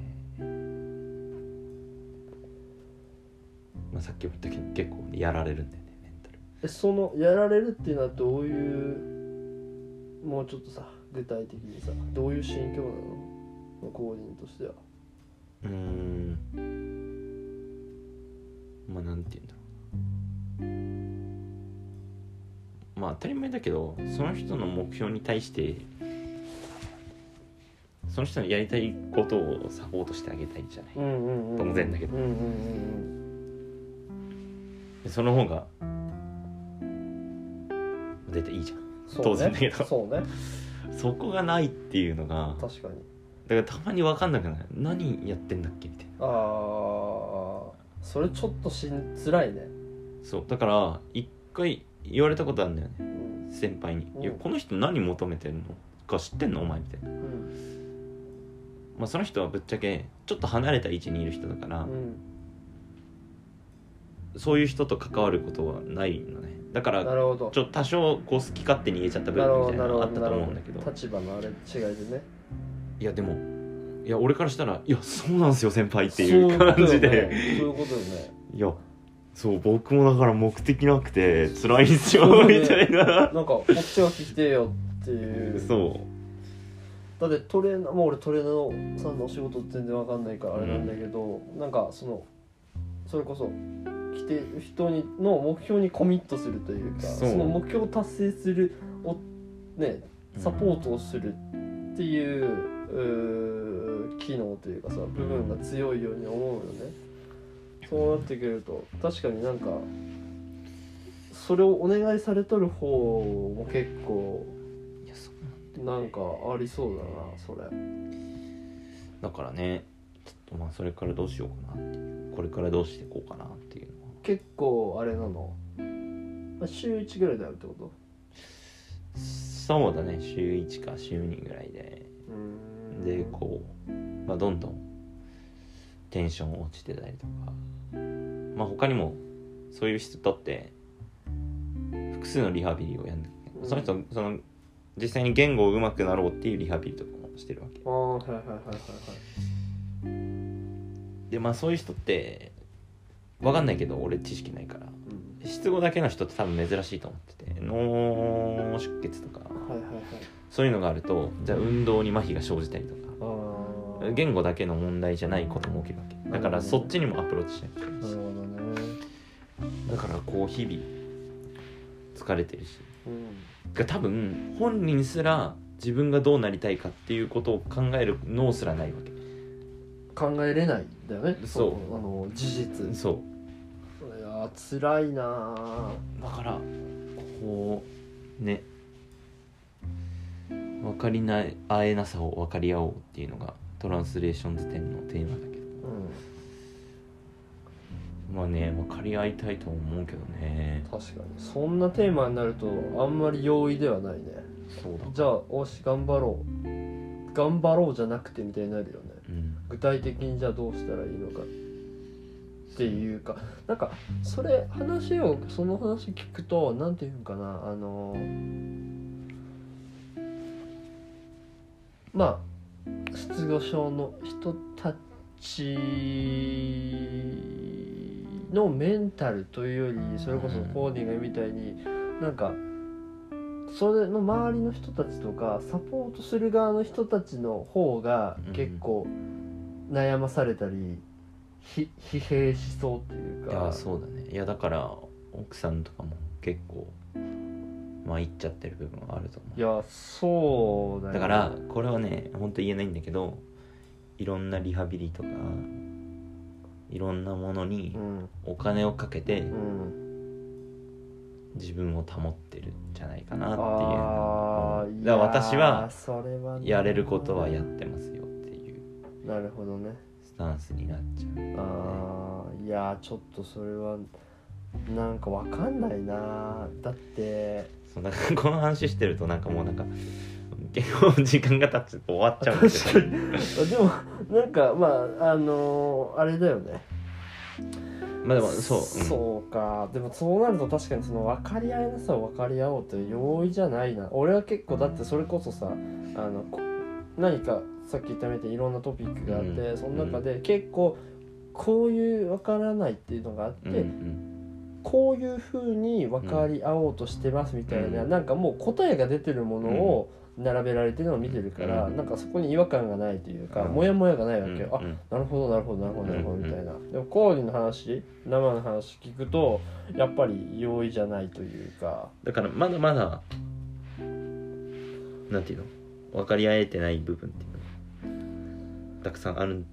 まあ、さっきも言ったけど結構、ね、やられるんだよねメンタル。えそのやられるっていうのはどういう、もうちょっとさ具体的にさどういう心境なの？個人としては。うーん。まあなんて言うんだろう。まあ当たり前だけどその人の目標に対してその人のやりたいことをサポートしてあげたいじゃない、うんうんうん、当然だけど、うんうんうん、でその方が絶対いいじゃん、ね、当然だけど そう、ね、そこがないっていうのが確かに、だからたまに分かんなくない、何やってんだっけみたいな。あーそれちょっとしん辛いね。そうだから一回言われたことあるんだよね、うん、先輩に、うん、いやこの人何求めてるのか知ってんのお前みたいな、うんまあ、その人はぶっちゃけちょっと離れた位置にいる人だから、うん、そういう人と関わることはないのね。だからちょっと多少こう好き勝手に言えちゃった部分みたいなのがあったと思うんだけど、立場のあれ違いでね。いやでもいや俺からしたらいやそうなんすよ先輩っていう感じで、そういうことよね。いやそう僕もだから目的なくて辛いんすよみたいな、ね、なんかこっちは来てよっていう。そうだってトレーナーもう俺トレーナーさんのお仕事全然わかんないからあれなんだけど、うん、なんかそのそれこそ来てる人にの目標にコミットするというか、 そ, うその目標を達成するを、ね、サポートをするっていう、うん、機能というかさ部分が強いように思うよね、うん、そうなってくると確かになんかそれをお願いされとる方も結構なんかありそうだなそれ。だからねちょっとまあそれからどうしようかなっていう、これからどうしていこうかなっていうのは結構あれなの。週いちぐらいであるってこと？そうだね、週いちか週にぐらいで、うーんでこう、まあ、どんどんテンション落ちてたりとか、まあ他にもそういう人だって複数のリハビリをやるんだけど、うん、その人その実際に言語を上手くなろうっていうリハビリとかもしてるわけ。ああはいはいはいはいはい。でまあそういう人って分かんないけど俺知識ないから、うん、失語だけの人って多分珍しいと思ってて、脳出血とか、はいはいはい、そういうのがあるとじゃあ運動に麻痺が生じたりとか、あ言語だけの問題じゃないことも起きるわけ。だからそっちにもアプローチしないといけないし、なるほどね、だからこう日々疲れてるし。が多分本人すら自分がどうなりたいかっていうことを考える脳すらないわけ。考えれないんだよね。そう、あの事実。そういや辛いな。だからこうね分かりないあえなさを分かり合おうっていうのがトランスレーション辞典のテーマだけど、まあね、分かり合いたいと思うけどね。確かにそんなテーマになるとあんまり容易ではないね。そうだ、じゃあおし頑張ろう頑張ろうじゃなくてみたいになるよね、うん、具体的にじゃあどうしたらいいのかっていうか、なんかそれ話をその話聞くとなんていうんかな、あのまあ失語症の人たちのメンタルというよりそれこそコーディングみたいになんかそれの周りの人たちとかサポートする側の人たちの方が結構悩まされたりひ疲弊しそうっていうか。いやそうだね。いやだから奥さんとかも結構まあ言っちゃってる部分はあると思う。いやそうだね。だからこれはね本当言えないんだけど、いろんなリハビリとかいろんなものにお金をかけて自分を保ってるんじゃないかなっていう、うん、だから私はやれることはやってますよっていうスタンスになっちゃう、ね、ああいやちょっとそれはなんかわかんないな。だってそうなんかこの話してるとなんかもうなんか結構時間が経って終わっちゃうんですよ。でもなんかまああのー、あれだよね。まあでもそう、うん、そうか。でもそうなると確かにその分かり合いなさを分かり合おうって容易じゃないな。俺は結構だってそれこそさ、うん、あの何かさっき言ったみたいにいろんなトピックがあって、うん、その中で結構こういう分からないっていうのがあって。うんうん、こういう風に分かり合おうとしてますみたいな、うん、なんかもう答えが出てるものを並べられてるのを見てるから、うん、なんかそこに違和感がないというか、うん、もやもやがないわけよ、うん、あ、なるほどなるほどなるほどなるほどみたいな、うん、でもコーディの話生の話聞くとやっぱり容易じゃないというか、だからまだまだなんていうの分かり合えてない部分っていうのたくさんあるん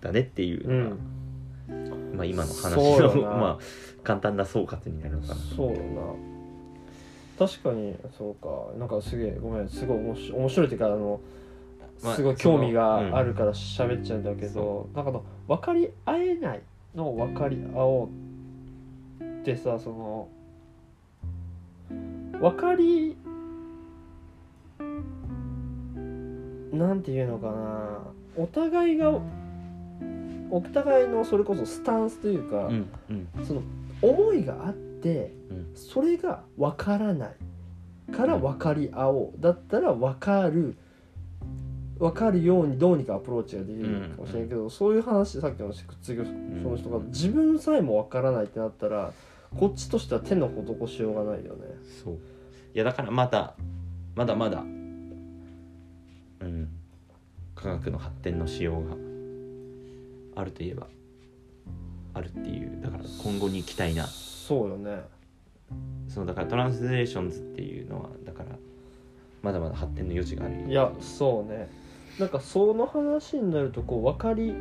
だねっていうのが、うん、まあ今の話のまあ簡単な総括になるのかな。そうだな、確かにそうか。なんかすげえごめん、すごい面白い面白いっていうかあの、まあ、すごい興味があるから喋っちゃうんだけど、うん、なんか分かり合えないのを分かり合おうってさ、その分かりなんていうのかな、お互いがお互いのそれこそスタンスというか、うんうん、その思いがあって、うん、それが分からないから分かり合おうだったら分かる分かるようにどうにかアプローチができるかもしれないけど、うん、そういう話さっきの卒業その人が自分さえも分からないってなったらこっちとしては手の施しようがないよね。そういやだからまだまだまだ、うん、科学の発展のしようがあるといえばあるっていうだから今後に期待な。そうよね。そうだからトランスレーションズっていうのはだからまだまだ発展の余地がある。いやそうね。なんかその話になるとこう分かり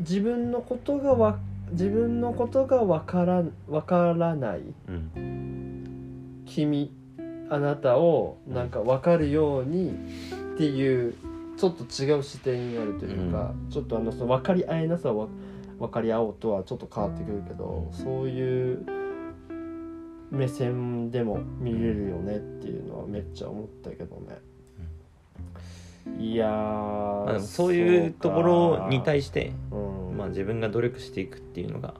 自分のことがわ自分のことが分から分からない、うん、君あなたをなんか分かるようにっていう。ちょっと違う視点になるというか、うん、ちょっとあのその分かり合えなさは分かり合おうとはちょっと変わってくるけど、うん、そういう目線でも見れるよねっていうのはめっちゃ思ったけどね、うん、いやー、まあ、そういうところに対して、うんまあ、自分が努力していくっていうのが、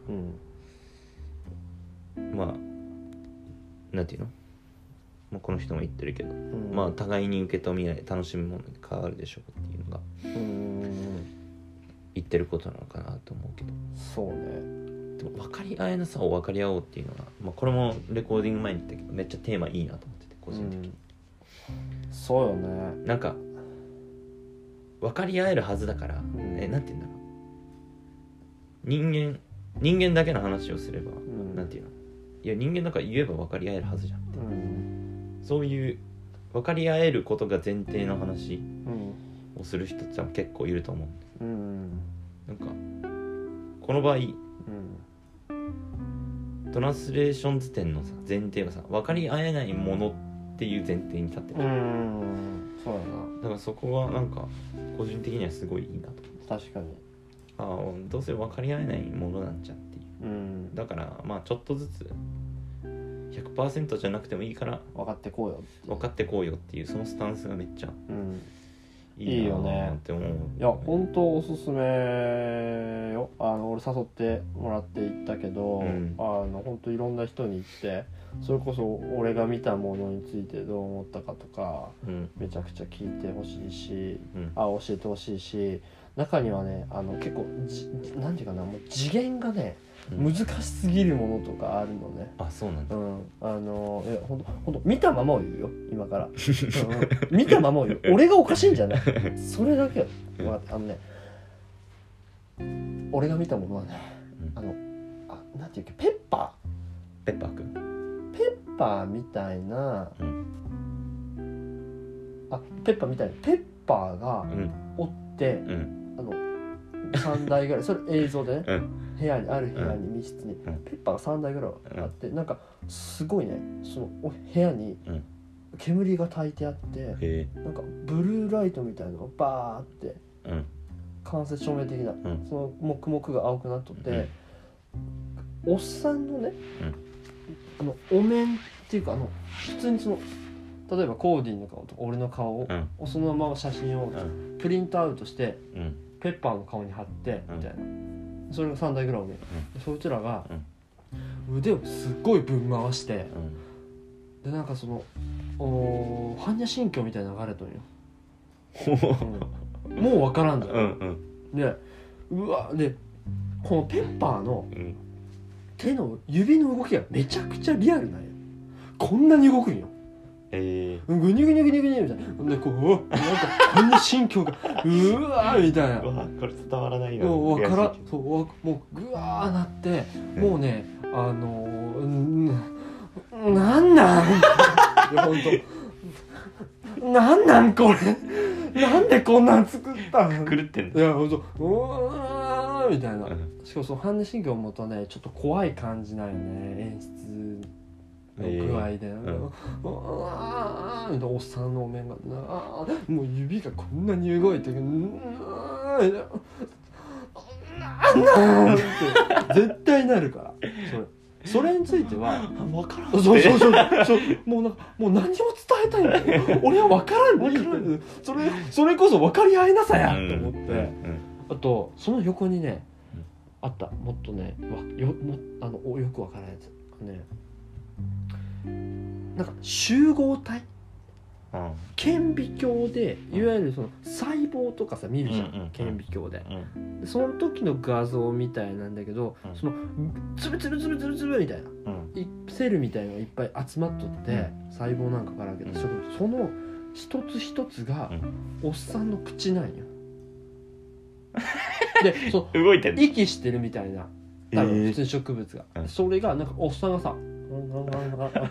うん、まあなんていうのこの人も言ってるけど、うんまあ、互いに受け止め合い楽しむものに変わるでしょうっていうのがうん言ってることなのかなと思うけど。そうね。でも分かり合えなさを分かり合おうっていうのが、まあ、これもレコーディング前に言ったけどめっちゃテーマいいなと思ってて個人的に。うん、そうよね。なんか分かり合えるはずだから、うん、えなんて言うんだろう人間人間だけの話をすれば、うん、なんていうのいや人間だから言えば分かり合えるはずじゃんって。うんそういう分かり合えることが前提の話をする人って結構いると思うんです、うん、なんかこの場合、うん、トランスレーション図典のさ前提がさ分かり合えないものっていう前提に立ってる、うん、そうだな。だからそこはなんか個人的にはすごいいいなと。確かに。ああどうせ分かり合えないものなんじゃんっていう、うん、だからまあちょっとずつひゃくパーセント じゃなくてもいいから分かってこうよ分かってこうよっていうそのスタンスがめっちゃいいよねって思う、うん、いいよね。いや本当おすすめよ。あの俺誘ってもらって行ったけど、うん、あの本当いろんな人に行ってそれこそ俺が見たものについてどう思ったかとか、うん、めちゃくちゃ聞いてほしいし、うん、あ教えてほしいし中にはねあの結構何て言うかなもう次元がね難しすぎるものとかあるのね。あ、そうなんだ。うん、あのえほんとほんと見たままを言うよ今から、うん、見たままを言う。俺がおかしいんじゃないそれだけ。まあ、あのね俺が見たものはね、うん、あのあなんていうっけペッパーペッパーくんペッパーみたいな、うん、あペッパーみたいなペッパーがおって、うん、あのさんだいぐらいそれ映像でね、うん部屋にある部屋に密室に、うん、ペッパーがさんだいぐらいあって、うん、なんかすごいねそのお部屋に煙が焚いてあって、うん、なんかブルーライトみたいなのがバーって、うん、間接照明的な、うん、その黙々が青くなっとって、うん、おっさんのね、うん、あのお面っていうかあの普通にその例えばコーディの顔と俺の顔を、うん、そのまま写真をプリントアウトして、うん、ペッパーの顔に貼ってみたいな、うんそれがさんだいぐらいおる、うん、そいつらが腕をすっごいぶん回して、うん、でなんかそのお般若心経みたいな流れとんよ、うん、もう分からんじゃん、うんうん、でうわでこのペッパーの手の指の動きがめちゃくちゃリアルなんや。こんなに動くんよ。えー、グニュグニュグニュグニュみたいなでこうなんかこんな心境がうわみたいなこれ伝わらないなもう分からそうもうグワーなってもうねあのー、んなんなん本当なんなんこれなんでこんなん作ったの狂ってんのいや本当うわみたいなしかもその般若心経もとねちょっと怖い感じないね演出の具合で、えーうん、ああおっさんのお面があもう指がこんなに動いてるああなんて絶対なるからそれそれについては分からんってそうそうそうそうもうなもう何を伝えたいんだよ俺は分からんって言ってそれそれこそ分かり合いなさやと思って、うんうんうん、あとその横にねあった、もっとねよもあのよくわからないやつね、なんか集合体、うん、顕微鏡でいわゆるその細胞とかさ見るじゃん、うんうんうん、顕微鏡で、うん、でその時の画像みたいなんだけど、うん、そのつぶつぶつぶつぶつぶみたいな、うん、セルみたいのがいっぱい集まっとって、うん、細胞なんかからあるけど、うん、その一つ一つが、うん、おっさんの口なんよでそ動いてる息してるみたいな多分普通植物が、えー、それがなんかおっさんがさ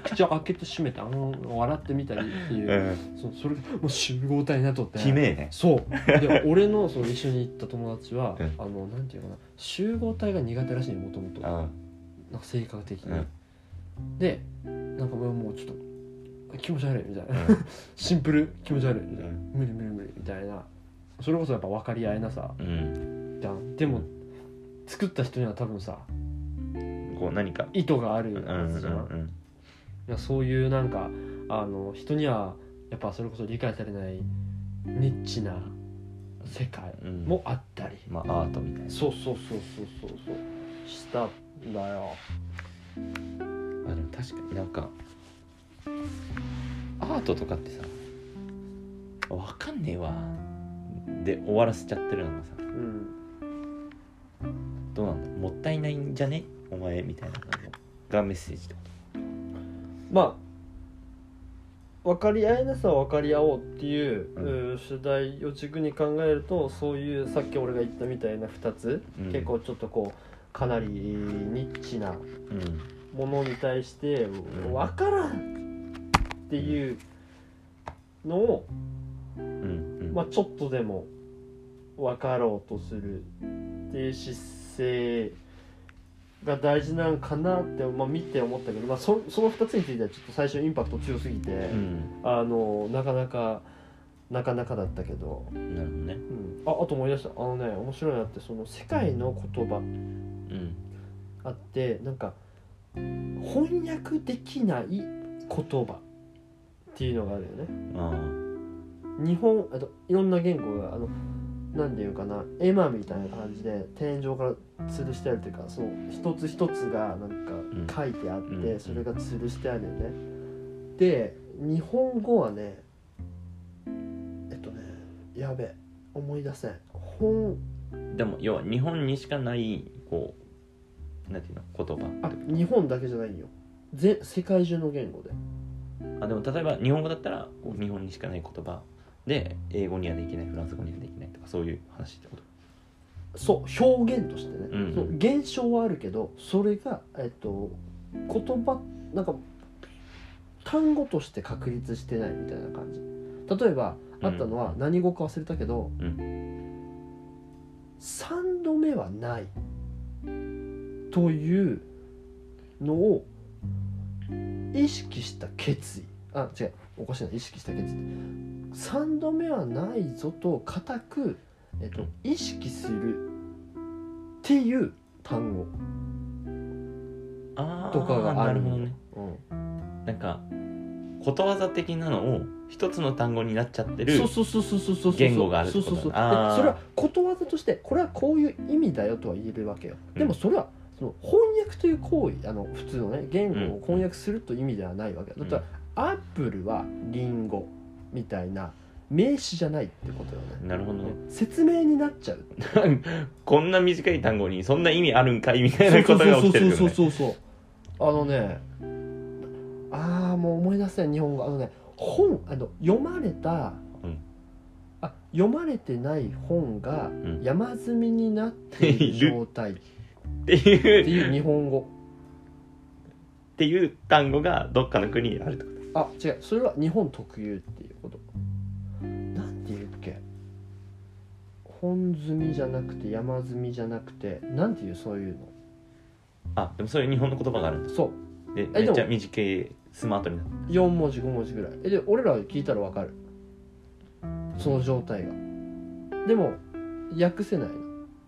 口を開けて閉めて笑ってみたりっていう、えー、そ, それがもう集合体になっとって悲鳴ね。そうで俺 の, その一緒に行った友達はあのなんていうかな集合体が苦手らしいね、もともとなんか性格的に、うん、でなんかもうちょっと気持ち悪いみたいな、うん、シンプル気持ち悪いみたいな、うん、無理無理無理みたいな、それこそやっぱ分かり合いなさ、うん、じゃん。でも作った人には多分さこう何か意図があるはずじゃん、うんうんうん、いやそういうなんかあの人にはやっぱそれこそ理解されないニッチな世界もあったり、うん、まあアートみたいな、そうそうそうそうそうそうしたんだよ。あでも確かになんかアートとかってさ分かんねえわで終わらせちゃってるのがさ、うん、どうなんだもったいないんじゃねお前みたいなのがメッセージってこと。まあ分かり合いなさは分かり合おうっていう、うん、主題を軸に考えるとそういうさっき俺が言ったみたいなふたつ、うん、結構ちょっとこうかなりニッチなものに対して、うん、分からんっていうのを、うんうんまあ、ちょっとでも分かろうとするっていう姿勢が大事なのかなって、まあ、見て思ったけど、まあ、そ, そのふたつについてはちょっと最初インパクト強すぎて、うん、あのなかなかなかなかだったけど、なるほどね、うん、あ, あと思い出したあのね面白いなってその世界の言葉、うん、あってなんか翻訳できない言葉っていうのがあるよね。あ日本あといろんな言語があのなんていうかな絵馬みたいな感じで天井から吊るしてあるというかそう一つ一つがなんか書いてあって、うん、それが吊るしてあるよね、うん、で日本語はねえっとねやべ思い出せん本でも要は日本にしかないこうなんていうの言葉あ日本だけじゃないよ全世界中の言語であでも例えば日本語だったら日本にしかない言葉で英語にはできないフランス語にはできないとかそういう話ってこと。そう表現としてね、うんうん、そう現象はあるけどそれが、えっと、言葉なんか単語として確立してないみたいな感じ。例えばあったのは何語か忘れたけど、うん、さんどめはないというのを意識した決意あ違うおかしいな意識した決意さんどめはないぞと固く、えっと、意識するっていう単語とかがある。あーなるほどね、うん、なんかことわざ的なのを一つの単語になっちゃってる言語があるってことだ。そうそうそうそうそうそうそうそう。あー。それはことわざとしてこれはこういう意味だよとは言えるわけよ。でもそれは、うん、その翻訳という行為あの普通のね言語を翻訳するという意味ではないわけだったら、うん、アップルはリンゴみたいな名詞じゃないってことよね。なるほど、ね、説明になっちゃうこんな短い単語にそんな意味あるんかいみたいなことが起きてるよね。そうそうそうそうそうあのねああもう思い出せない日本語あのね本あの読まれた、うん、あ読まれてない本が山積みになっている状態っていう日本語っていう単語がどっかの国にあるってこと。あ、違う。それは日本特有っていうこと。なんて言うっけ。本積みじゃなくて山積みじゃなくて、なんていうそういうの。あ、でもそういう日本の言葉があるんだ。そう。で、めっちゃ短いスマートになる。よんもじごもじぐらい。えで俺ら聞いたらわかる。その状態が。でも訳せないの。う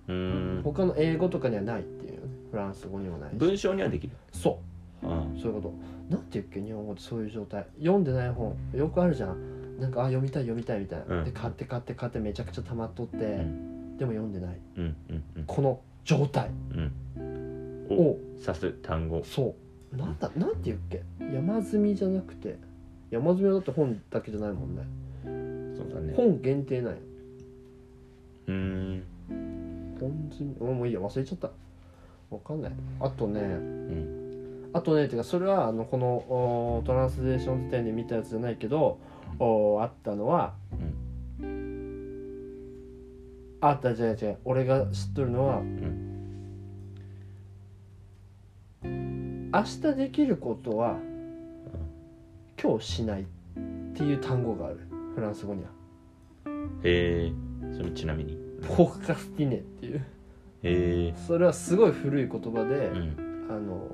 ーん。他の英語とかにはないっていう。フランス語にもないし。文章にはできる。そう。うん、そういうことなんて言うっけ日本語ってそういう状態。読んでない本よくあるじゃん。なんかあ読みたい読みたいみたいな、うん、で買って買って買ってめちゃくちゃ溜まっとって、うん、でも読んでない、うんうんうん、この状態を指す単語、そうなんだ、なんて言うっけ、山積みじゃなくて、山積みはだって本だけじゃないもんね。そうだね、本限定なんや。うーん、本積み、もういいや忘れちゃった、わかんない。あとね、うん、あとねてかそれはあのこのトランスレーション時点で見たやつじゃないけど、うん、あったのは、うん、あったじゃないじゃない俺が知っとるのは、うん、明日できることは、うん、今日しないっていう単語がある、フランス語には。へー、それちなみにポーカスティネっていう、えー、それはすごい古い言葉で、うん、あの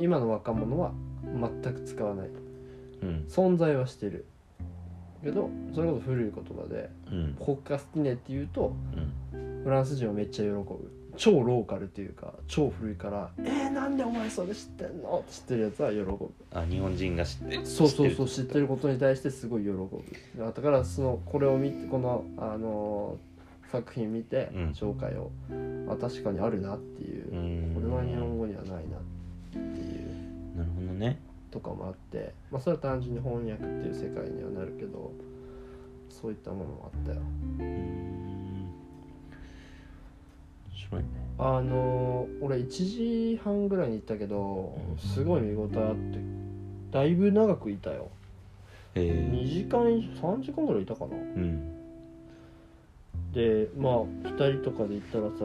今の若者は全く使わない、うん、存在はしてるけどそれこそ古い言葉で、うん、ポーカスティネっていうと、うん、フランス人はめっちゃ喜ぶ、超ローカルっていうか超古いから、うん、えー、なんでお前それ知ってんのって知ってるやつは喜ぶ。あ、日本人が知ってる、そうそうそう、知ってることに対してすごい喜ぶ。だからそのこれを見て、このあの作品見て紹介を、うん、あ、確かにあるなっていう、うん、これは日本語にはないなっていう、なるほどね、とかもあって、まあ、それは単純に翻訳っていう世界にはなるけど、そういったものもあったよ。うーん、面白いね。あの俺いちじはんぐらいに行ったけど、すごい見応えあって、だいぶ長くいたよ、えー、にじかんさんじかんぐらいいたかな、うん。でまあふたりとかで行ったらさ、あ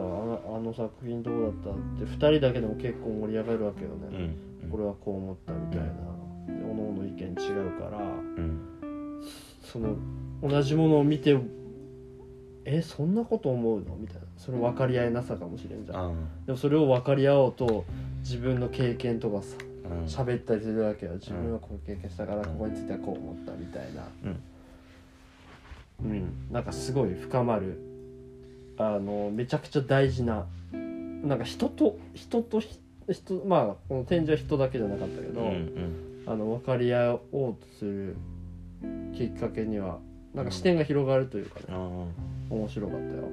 の作品どうだったってふたりだけでも結構盛り上がるわけよね、うん、これはこう思ったみたいな、うん、おのおの意見違うから、うん、その同じものを見て、え、そんなこと思うのみたいな、それ分かり合えなさかもしれんじゃん、うん、でもそれを分かり合おうと自分の経験とかさ、うん、喋ったりするわけよ。自分はこう経験したから、ここについてはこう思ったみたいな、うんうん、なんかすごい深まる、あのめちゃくちゃ大事な、なんか人と人と人、まあこの展示は人だけじゃなかったけど、うんうん、あの分かり合おうとするきっかけにはなんか視点が広がるというかね、うん、面白かったよ。なるほ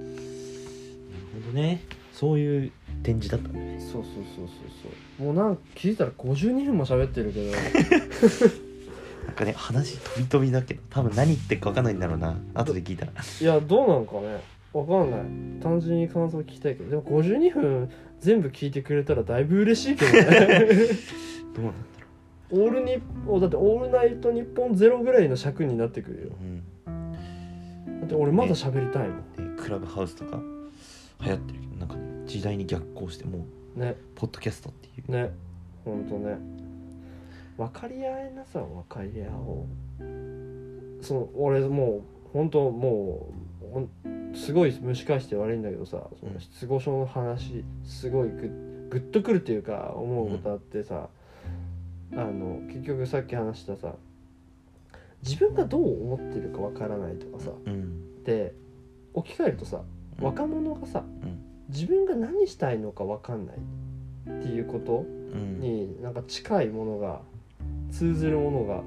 どね、そういう展示だったね。そうそうそうそうそう、もうなんか気づいたらごじゅうにふんも喋ってるけどなんかね、話飛び飛びだけど多分何言ってるか分かんないんだろうな、後で聞いたら。いや、どうなんかね、分かんない、単純に感想聞きたいけど、でもごじゅうにふん全部聞いてくれたらだいぶ嬉しいけどねどうなんだろう、オールニッ、だってオールナイトニッポンゼロぐらいの尺になってくるよ、うん、だって俺まだ喋りたいもん、ね、クラブハウスとか流行ってるけど、なんか、ね、時代に逆行してもう、ね、ポッドキャストっていうね、ほんとね、分かり合えなさは分かり合おう。その俺もう本当もうすごい蒸し返して悪いんだけどさ、その失語症の話すごいグッとくるっていうか思うことあってさ、うん、あの結局さっき話したさ、自分がどう思ってるか分からないとかさ、うん、で置き換えるとさ、若者がさ、うん、自分が何したいのか分かんないっていうことになんか近いものが、通ずるものが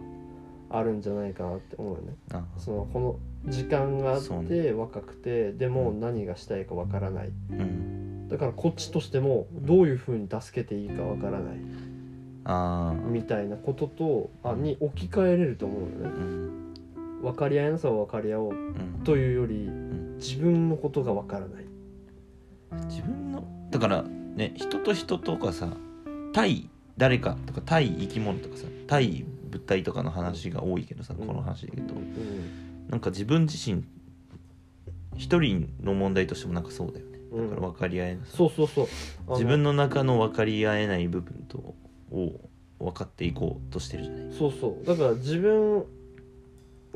あるんじゃないかなって思うよね。そのこの時間があって若くて、ね、でも何がしたいかわからない、うん、だからこっちとしてもどういう風に助けていいかわからない、あみたいなこととあに置き換えれると思うよね、うん、分かり合いなさを分かり合おうというより、うん、自分のことがわからない、自分のだからね、人と人とかさ、対誰かとか対生き物とかさ、対物体とかの話が多いけどさ、うん、この話だけど、うん、なんか自分自身一人の問題としてもなんかそうだよね、うん、だから分かり合えない、そうそうそう、自分の中の分かり合えない部分とを分かっていこうとしてるじゃない。そうそう、だから自分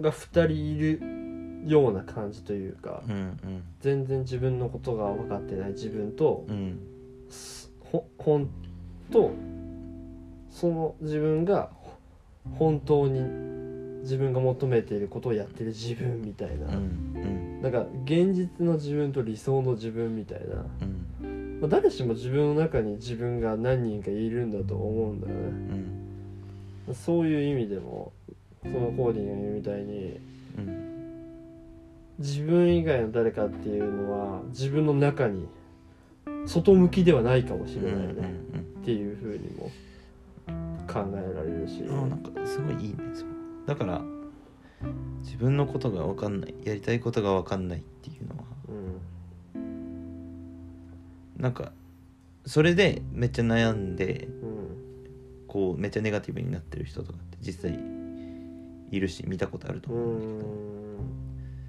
が二人いるような感じというか、うんうん、全然自分のことが分かってない自分と、うん、ほ本とその自分が本当に自分が求めていることをやってる自分みたいな、うんうん、なんか現実の自分と理想の自分みたいな、うんまあ、誰しも自分の中に自分が何人かいるんだと思うんだよね、うん、そういう意味でもそのコーディングみたいに、うん、自分以外の誰かっていうのは自分の中に外向きではないかもしれないね、うんうんうん、っていうふうにも考えられるし、あ、なんかすごいいいね。だから自分のことが分かんない、やりたいことが分かんないっていうのは、うん、なんかそれでめっちゃ悩んで、うん、こうめっちゃネガティブになってる人とかって実際いるし見たことあると思うん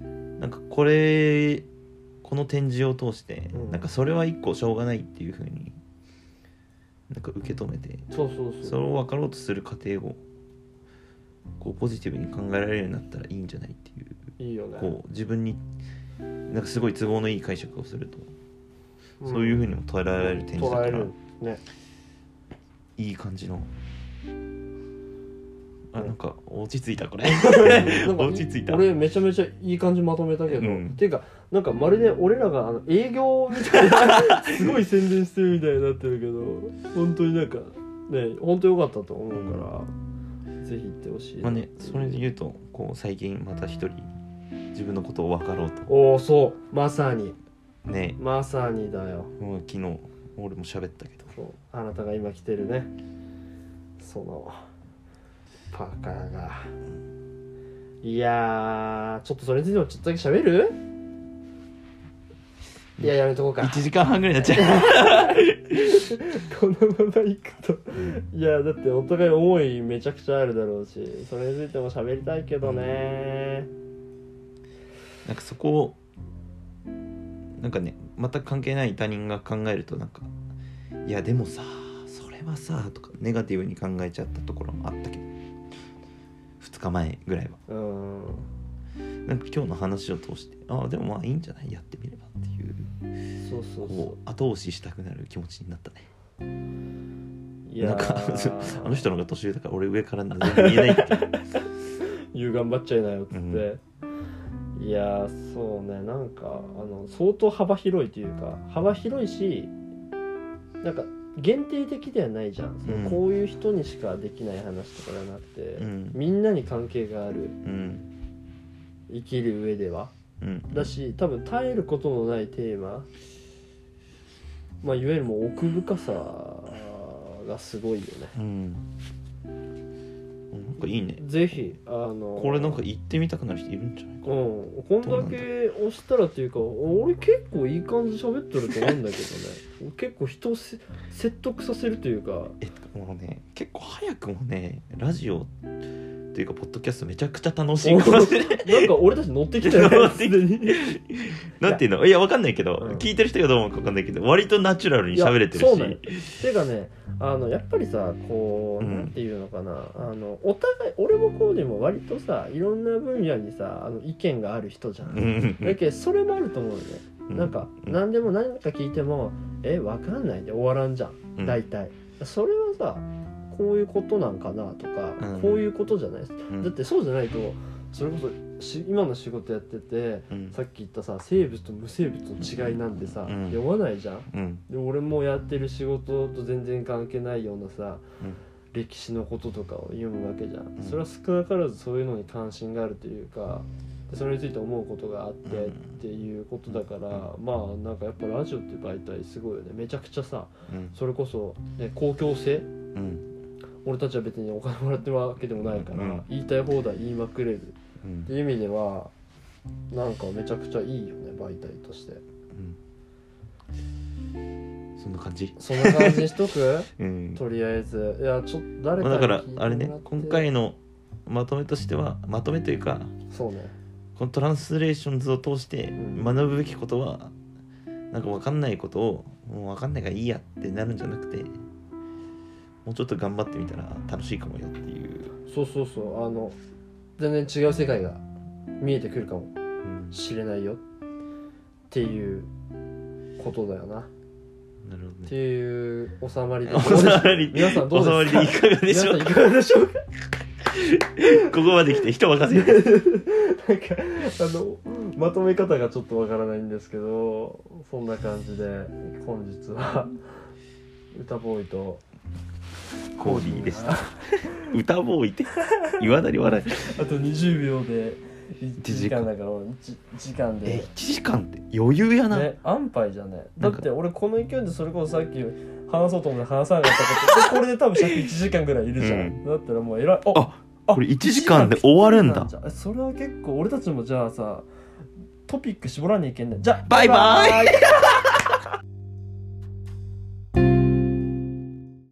だけど、うん、なんかこれこの展示を通して、うん、なんかそれは一個しょうがないっていう風になんか受け止めて、そうそうそう、それを分かろうとする過程をこうポジティブに考えられるようになったらいいんじゃないっていう、いいよね、こう自分になんかすごい都合のいい解釈をすると、うん、そういう風にも捉えられる展示だから、うん、捉えるね、いい感じの、あ、なんか落ち着いたこれ落ち着いた。俺めちゃめちゃいい感じまとめたけど、うん、ていうかなんかまるで俺らがあの営業みたいなすごい宣伝してるみたいになってるけど本当になんかね、本当良かったと思うから、うん、ぜひ行ってほしい。まあね、それで言うとこう最近また一人自分のことを分かろうと。おお、そうまさにね、まさにだよ。もう昨日俺も喋ったけど、そう、あなたが今着てるね、そのパーカーが、いやーちょっとそれについてもちょっとだけ喋る？いや、やめとこうか。いちじかんはんぐらいになっちゃうこのままいくと、いやだってお互い思いめちゃくちゃあるだろうし、それについても喋りたいけどね、うん、なんかそこをなんかね、全く関係ない他人が考えるとなんか、いやでもさそれはさとかネガティブに考えちゃったところもあったけど、ふつかまえぐらいは、うん、なんか今日の話を通して、ああでもまあいいんじゃない、やってみればっていう、そうそうそう、こう後押ししたくなる気持ちになったね。いやなんかあの人の方が年上だから俺上から何も言えないっていう頑張っちゃいなよっつって、うん、いやそうね、なんかあの相当幅広いというか、幅広いしなんか限定的ではないじゃん、うん、こういう人にしかできない話とかじゃなくて、うん、みんなに関係がある、うん、生きる上では、うん、だし多分耐えることのないテーマ、まあ、いわゆるもう奥深さがすごいよね、うん、なんかいいね、ぜひあのこれなんか行ってみたくなる人いるんじゃないかな、うん、こんだけ押したらっていうか、俺結構いい感じ喋ってると思うんだけどね結構人を説得させるというか、えもうね、結構早くもねラジオというかポッドキャストめちゃくちゃ楽しいから、ね、なんか俺たち乗ってきたよねなんていうの、いやわかんないけど、うん、聞いてる人がどう思うかわかんないけど割とナチュラルに喋れてるし、そうね、てかね、あのやっぱりさこう、うん、なんていうのかな、あのお互い俺もこうでも割とさいろんな分野にさあの意見がある人じゃんだけどそれもあると思うよね、なんか何でも何か聞いてもえ分かんないで終わらんじゃん大体、うん、それはさこういうことなんかなとか、うん、こういうことじゃないです、うん、だってそうじゃないとそれこそし今の仕事やってて、うん、さっき言ったさ生物と無生物の違いなんてさ、うん、読まないじゃん、うん、で俺もやってる仕事と全然関係ないようなさ、うん、歴史のこととかを読むわけじゃん、うん、それは少なからずそういうのに関心があるというか、それについて思うことがあってっていうことだから、うん、まあなんかやっぱラジオって媒体すごいよね、めちゃくちゃさ、うん、それこそ、ね、公共性、うん、俺たちは別にお金もらってるわけでもないから、うん、言いたい放題言いまくれる、うん、っていう意味ではなんかめちゃくちゃいいよね媒体として、うん、そんな感じそんな感じにしとく、うん、とりあえず、いやちょっと誰かに聞いてもらって、まあ、だからあれね、今回のまとめとしては、まとめというか、そうね、このトランスレーションズを通して学ぶべきことは、うん、なんか分かんないことをもう分かんないからいいやってなるんじゃなくて、もうちょっと頑張ってみたら楽しいかもよっていう、そうそうそう、あの全然違う世界が見えてくるかもしれないよっていうことだよな、なるほど、ね、っていう収まりで皆さんどうですか、収まりでいかがでしょう か, いかがでしょうかここまで来て人任せなんかあのまとめ方がちょっとわからないんですけど、そんな感じで本日は歌ボーイとコーディーでした歌ボーイって言わなり笑いあとにじゅうびょうでいちじかんだからいちじかんでえいちじかんって余裕やな、ね、安牌じゃね。だって俺この勢いでそれこそさっき話そうと思って話さなかったことでこれで多分尺いちじかんぐらいいるじゃん、うん、だったらもうえらいあっこれいちじかんで終わるんだ。それは結構俺たちもじゃあさトピック絞らにいけんねん。じゃあバイバイ